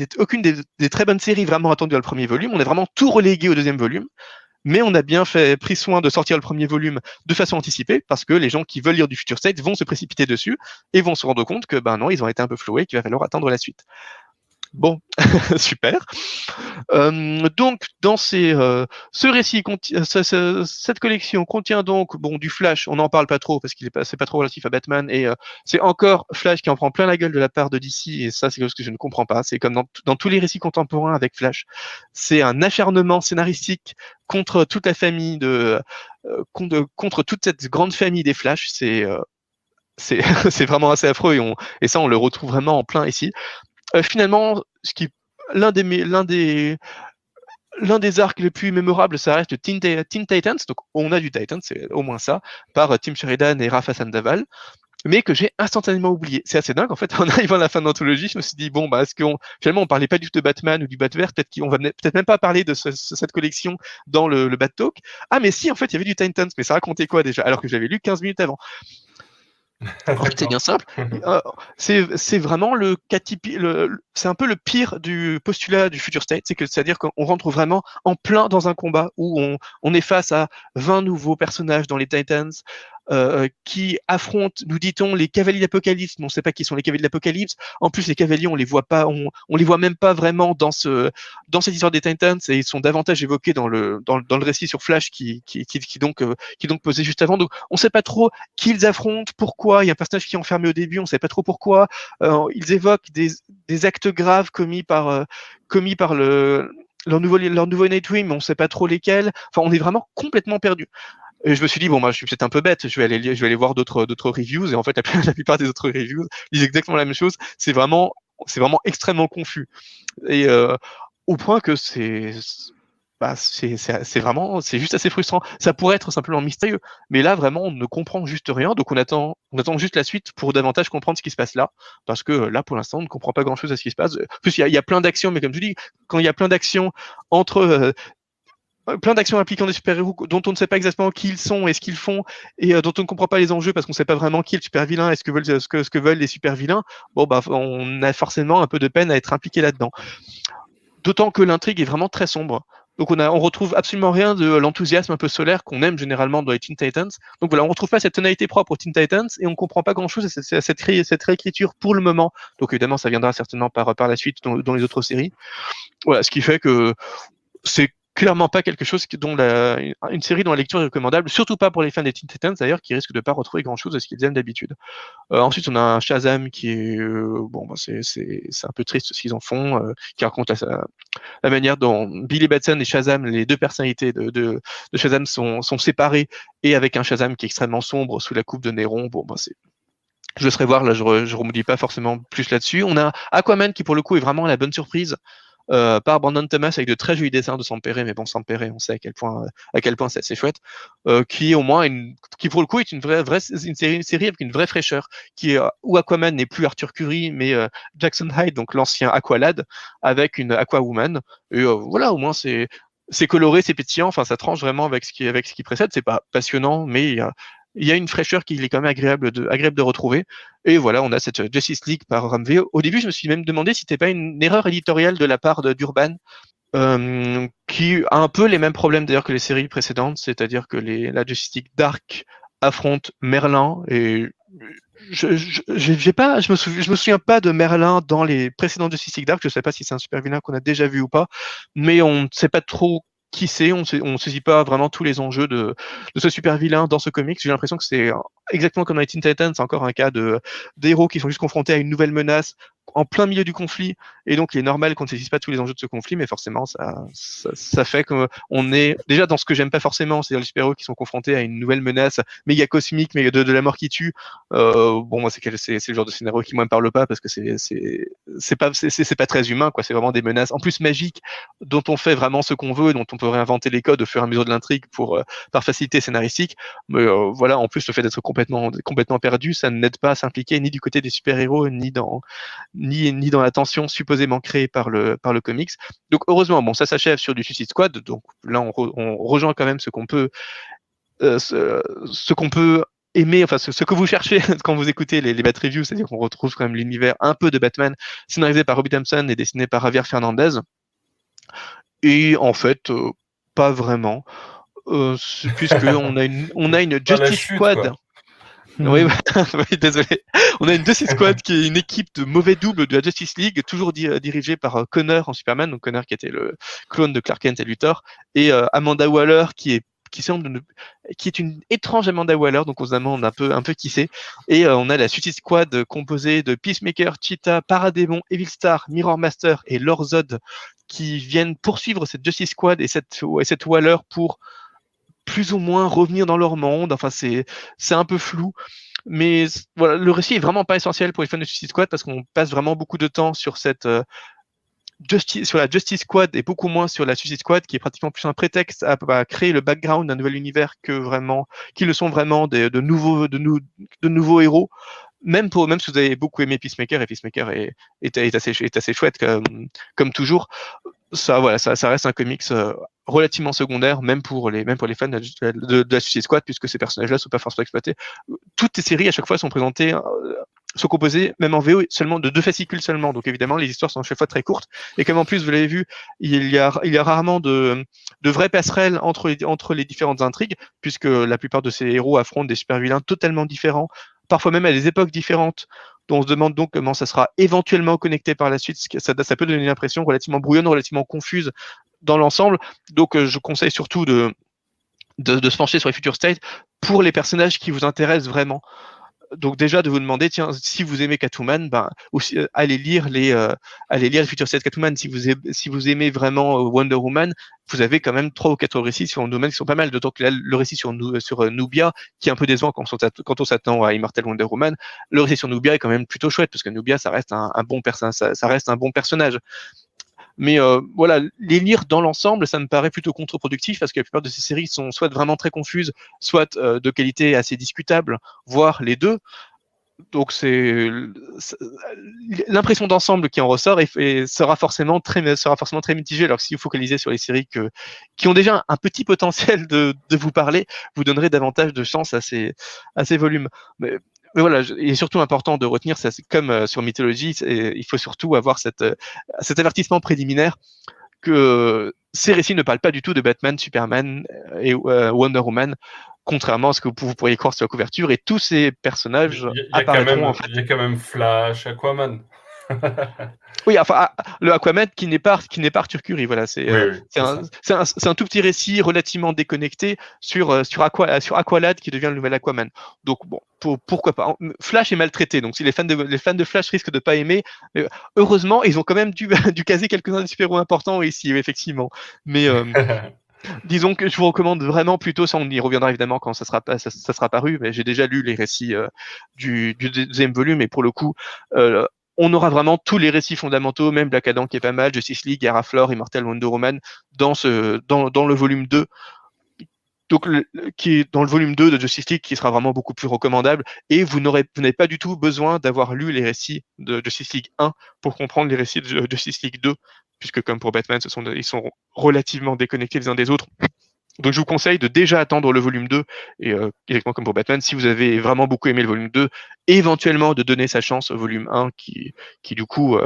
très bonnes séries vraiment attendues dans le premier volume. On a vraiment tout relégué au deuxième volume. Mais on a bien pris soin de sortir le premier volume de façon anticipée, parce que les gens qui veulent lire du Future State vont se précipiter dessus et vont se rendre compte que non, ils ont été un peu floués, qu'il va falloir attendre la suite. Bon, super. Donc, dans cette collection contient donc du Flash. On n'en parle pas trop parce qu'il c'est pas trop relatif à Batman, et c'est encore Flash qui en prend plein la gueule de la part de DC. Et ça, c'est quelque chose que je ne comprends pas. C'est comme dans tous les récits contemporains avec Flash, c'est un acharnement scénaristique contre toute la famille contre toute cette grande famille des Flash. C'est vraiment assez affreux, et ça, on le retrouve vraiment en plein ici. Finalement, l'un des arcs les plus mémorables, ça reste Teen Titans. Donc, on a du Titans, c'est au moins ça, par Tim Sheridan et Rafa Sandoval, mais que j'ai instantanément oublié. C'est assez dingue, en fait. En arrivant à la fin de l'anthologie, je me suis dit, finalement, on parlait pas du tout de Batman ou du Bat-Vert, peut-être même pas parler de cette collection dans le Bat-Talk. Ah, mais si, en fait, il y avait du Titans, mais ça racontait quoi déjà, alors que j'avais lu 15 minutes avant. En fait, c'est bien simple. C'est vraiment c'est un peu le pire du postulat du Future State. C'est-à-dire qu'on rentre vraiment en plein dans un combat où on est face à 20 nouveaux personnages dans les Titans qui affrontent, nous dit-on, les cavaliers d'Apocalypse. Mais on ne sait pas qui sont les cavaliers d'Apocalypse. En plus, les cavaliers, on les voit même pas vraiment dans cette histoire des Titans, et ils sont davantage évoqués dans le récit sur Flash qui donc posait juste avant. Donc, on ne sait pas trop qui ils affrontent, pourquoi. Il y a un personnage qui est enfermé au début, on ne sait pas trop pourquoi. Ils évoquent des actes graves commis par leur nouveau Nightwing, mais on ne sait pas trop lesquels. Enfin, on est vraiment complètement perdu. Et je me suis dit, je suis peut-être un peu bête, je vais aller voir d'autres reviews, et en fait, la plupart des autres reviews disent exactement la même chose. C'est vraiment extrêmement confus. Et au point que c'est juste assez frustrant. Ça pourrait être simplement mystérieux, mais là, vraiment, on ne comprend juste rien, donc on attend juste la suite pour davantage comprendre ce qui se passe là, parce que là, pour l'instant, on ne comprend pas grand-chose à ce qui se passe. En plus, il y a plein d'actions, mais comme je dis, quand il y a plein d'actions plein d'actions impliquant des super-héros dont on ne sait pas exactement qui ils sont et ce qu'ils font, et dont on ne comprend pas les enjeux parce qu'on ne sait pas vraiment qui est le super-vilain et ce que veulent les super-vilains, on a forcément un peu de peine à être impliqué là-dedans. D'autant que l'intrigue est vraiment très sombre. Donc on retrouve absolument rien de l'enthousiasme un peu solaire qu'on aime généralement dans les Teen Titans. Donc voilà, on ne retrouve pas cette tonalité propre aux Teen Titans et on ne comprend pas grand-chose à cette réécriture pour le moment. Donc évidemment, ça viendra certainement par la suite dans les autres séries. Voilà, ce qui fait que c'est clairement pas quelque chose une série dont la lecture est recommandable, surtout pas pour les fans des Teen Titans d'ailleurs, qui risquent de pas retrouver grand chose de ce qu'ils aiment d'habitude. Ensuite, on a un Shazam qui est c'est un peu triste ce qu'ils en font, qui raconte la manière dont Billy Batson et Shazam, les deux personnalités de Shazam sont séparées, et avec un Shazam qui est extrêmement sombre sous la coupe de Néron. Je laisserai voir là, je remodifie pas forcément plus là-dessus. On a Aquaman qui pour le coup est vraiment la bonne surprise. Par Brandon Thomas, avec de très jolis dessins de Sampere, mais bon, Sampere, on sait à quel point c'est assez chouette, qui pour le coup est une série avec une vraie fraîcheur, qui est où Aquaman n'est plus Arthur Curry, mais Jackson Hyde, donc l'ancien Aqualad, avec une Aquawoman, et voilà, au moins c'est coloré, c'est pétillant, enfin ça tranche vraiment avec ce qui précède. C'est pas passionnant, mais il y a une fraîcheur qui est quand même agréable de retrouver. Et voilà, on a cette Justice League par Ramveer. Au début, je me suis même demandé si c'était pas une erreur éditoriale de la part d'Urban, qui a un peu les mêmes problèmes d'ailleurs que les séries précédentes, c'est-à-dire que la Justice League Dark affronte Merlin, et je me souviens pas de Merlin dans les précédentes Justice League Dark. Je sais pas si c'est un super vilain qu'on a déjà vu ou pas, mais on ne sait pas trop qui c'est, on ne saisit pas vraiment tous les enjeux de ce super vilain dans ce comics. J'ai l'impression que c'est exactement comme dans Teen Titans, c'est encore un cas d'héros qui sont juste confrontés à une nouvelle menace en plein milieu du conflit, et donc il est normal qu'on ne saisisse pas tous les enjeux de ce conflit, mais forcément ça fait qu'on est déjà dans ce que j'aime pas forcément, c'est-à-dire les super-héros qui sont confrontés à une nouvelle menace méga cosmique, méga de la mort qui tue. Bon, moi c'est le genre de scénario qui moi me parle pas, parce que c'est pas très humain, quoi. C'est vraiment des menaces en plus magiques dont on fait vraiment ce qu'on veut, dont on peut réinventer les codes au fur et à mesure de l'intrigue pour par facilité scénaristique, mais voilà, en plus le fait d'être complètement perdu, ça n'aide pas à s'impliquer ni du côté des super-héros ni dans la tension supposément créée par le comics. Donc heureusement, bon, ça s'achève sur du Suicide Squad, donc là on rejoint quand même ce qu'on peut aimer, enfin ce que vous cherchez quand vous écoutez les Bat Reviews, c'est-à-dire qu'on retrouve quand même l'univers un peu de Batman, scénarisé par Robbie Thompson et dessiné par Javier Fernandez, et en fait pas vraiment, puisque on a une Justice Squad. Oui, bah, oui, désolé. On a une Justice Squad qui est une équipe de mauvais doubles de la Justice League, toujours dirigée par Connor en Superman, donc Connor qui était le clone de Clark Kent et Luthor, et Amanda Waller qui est une étrange Amanda Waller, donc on se demande un peu qui c'est. Et on a la Suicide Squad composée de Peacemaker, Cheetah, Paradémon, Evil Star, Mirror Master et Lord Zod, qui viennent poursuivre cette Justice Squad et cette Waller pour plus ou moins revenir dans leur monde. Enfin, c'est un peu flou. Mais voilà, le récit est vraiment pas essentiel pour les fans de Suicide Squad, parce qu'on passe vraiment beaucoup de temps sur cette sur la Justice Squad et beaucoup moins sur la Suicide Squad, qui est pratiquement plus un prétexte à créer le background d'un nouvel univers que vraiment, qui le sont vraiment de nouveaux héros. Même si vous avez beaucoup aimé Peacemaker est assez chouette comme toujours. Ça, voilà, ça reste un comics relativement secondaire, même pour les fans de la Suicide Squad, puisque ces personnages-là ne sont pas forcément exploités. Toutes les séries à chaque fois sont présentées, sont composées, même en VO, seulement de 2 fascicules seulement. Donc évidemment, les histoires sont à chaque fois très courtes. Et comme en plus, vous l'avez vu, il y a rarement de vraies passerelles entre les différentes intrigues, puisque la plupart de ces héros affrontent des super-vilains totalement différents, parfois même à des époques différentes, dont on se demande donc comment ça sera éventuellement connecté par la suite. Ça peut donner une impression relativement brouillonne, relativement confuse dans l'ensemble. Donc je conseille surtout de se pencher sur les Future State pour les personnages qui vous intéressent vraiment. Donc déjà de vous demander, tiens, si vous aimez Catwoman, ben aussi, allez lire les Future State Catwoman. Si vous aimez vraiment Wonder Woman, vous avez quand même 3 ou 4 récits sur Wonder Woman qui sont pas mal, d'autant que là, le récit sur Nubia, qui est un peu décevant quand on s'attend à Immortal Wonder Woman, le récit sur Nubia est quand même plutôt chouette, parce que Nubia, ça reste un bon personnage. Mais voilà, les lire dans l'ensemble, ça me paraît plutôt contre-productif, parce que la plupart de ces séries sont soit vraiment très confuses, soit de qualité assez discutable, voire les deux. Donc c'est l'impression d'ensemble qui en ressort et sera forcément très mitigée, alors que si vous focalisez sur les séries qui ont déjà un petit potentiel de vous parler, vous donnerez davantage de chance à ces volumes. Mais voilà, il est surtout important de retenir, ça, comme sur Mythology, il faut surtout avoir cet avertissement préliminaire que ces récits ne parlent pas du tout de Batman, Superman et Wonder Woman, contrairement à ce que vous pourriez croire sur la couverture, et tous ces personnages apparaîtront en fait. Il y a quand même Flash, Aquaman. Oui, enfin, le Aquaman qui n'est pas Arthur Curry, voilà, c'est un tout petit récit relativement déconnecté sur Aqualad qui devient le nouvel Aquaman. Donc bon, pourquoi pas. Flash est maltraité, donc si les fans de Flash risquent de pas aimer, heureusement, ils ont quand même dû caser quelques-uns des super-héros importants ici, effectivement. Mais disons que je vous recommande vraiment plutôt, ça on y reviendra évidemment quand ça sera paru, mais j'ai déjà lu les récits du 2e volume, et pour le coup, on aura vraiment tous les récits fondamentaux, même Black Adam qui est pas mal, Justice League, Guerre à Flore, Immortal Wonder Woman, dans le volume 2. Donc, qui est dans le volume 2 de Justice League, qui sera vraiment beaucoup plus recommandable, et vous n'avez pas du tout besoin d'avoir lu les récits de Justice League 1 pour comprendre les récits de Justice League 2, puisque comme pour Batman, ils sont relativement déconnectés les uns des autres. Donc je vous conseille de déjà attendre le volume 2, et exactement comme pour Batman, si vous avez vraiment beaucoup aimé le volume 2, éventuellement de donner sa chance au volume 1 qui du coup,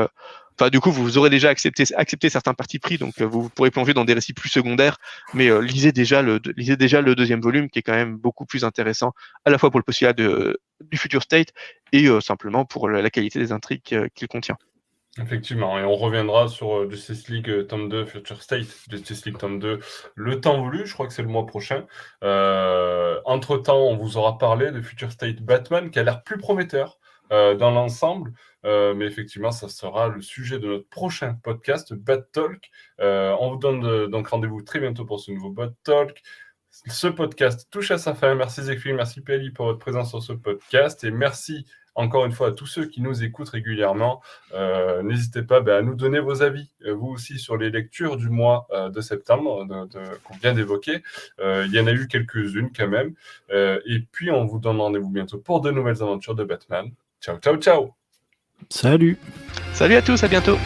vous aurez déjà accepté certains partis pris, donc vous pourrez plonger dans des récits plus secondaires, mais lisez déjà le 2e volume, qui est quand même beaucoup plus intéressant, à la fois pour le postulat du Future State et simplement pour la qualité des intrigues qu'il contient. Effectivement, et on reviendra sur Justice League tome 2, Future State, Justice League tome 2, le temps voulu, je crois que c'est le mois prochain. Entre-temps, on vous aura parlé de Future State Batman, qui a l'air plus prometteur dans l'ensemble, mais effectivement, ça sera le sujet de notre prochain podcast, Bat Talk. On vous donne donc rendez-vous très bientôt pour ce nouveau Bat Talk. Ce podcast touche à sa fin. Merci Zéphine, merci Peli pour votre présence sur ce podcast, et merci encore une fois à tous ceux qui nous écoutent régulièrement. N'hésitez pas à nous donner vos avis, vous aussi, sur les lectures du mois de septembre qu'on vient d'évoquer. Il y en a eu quelques-unes quand même. Et puis, on vous donne rendez-vous bientôt pour de nouvelles aventures de Batman. Ciao, ciao, ciao. Salut. Salut à tous, à bientôt.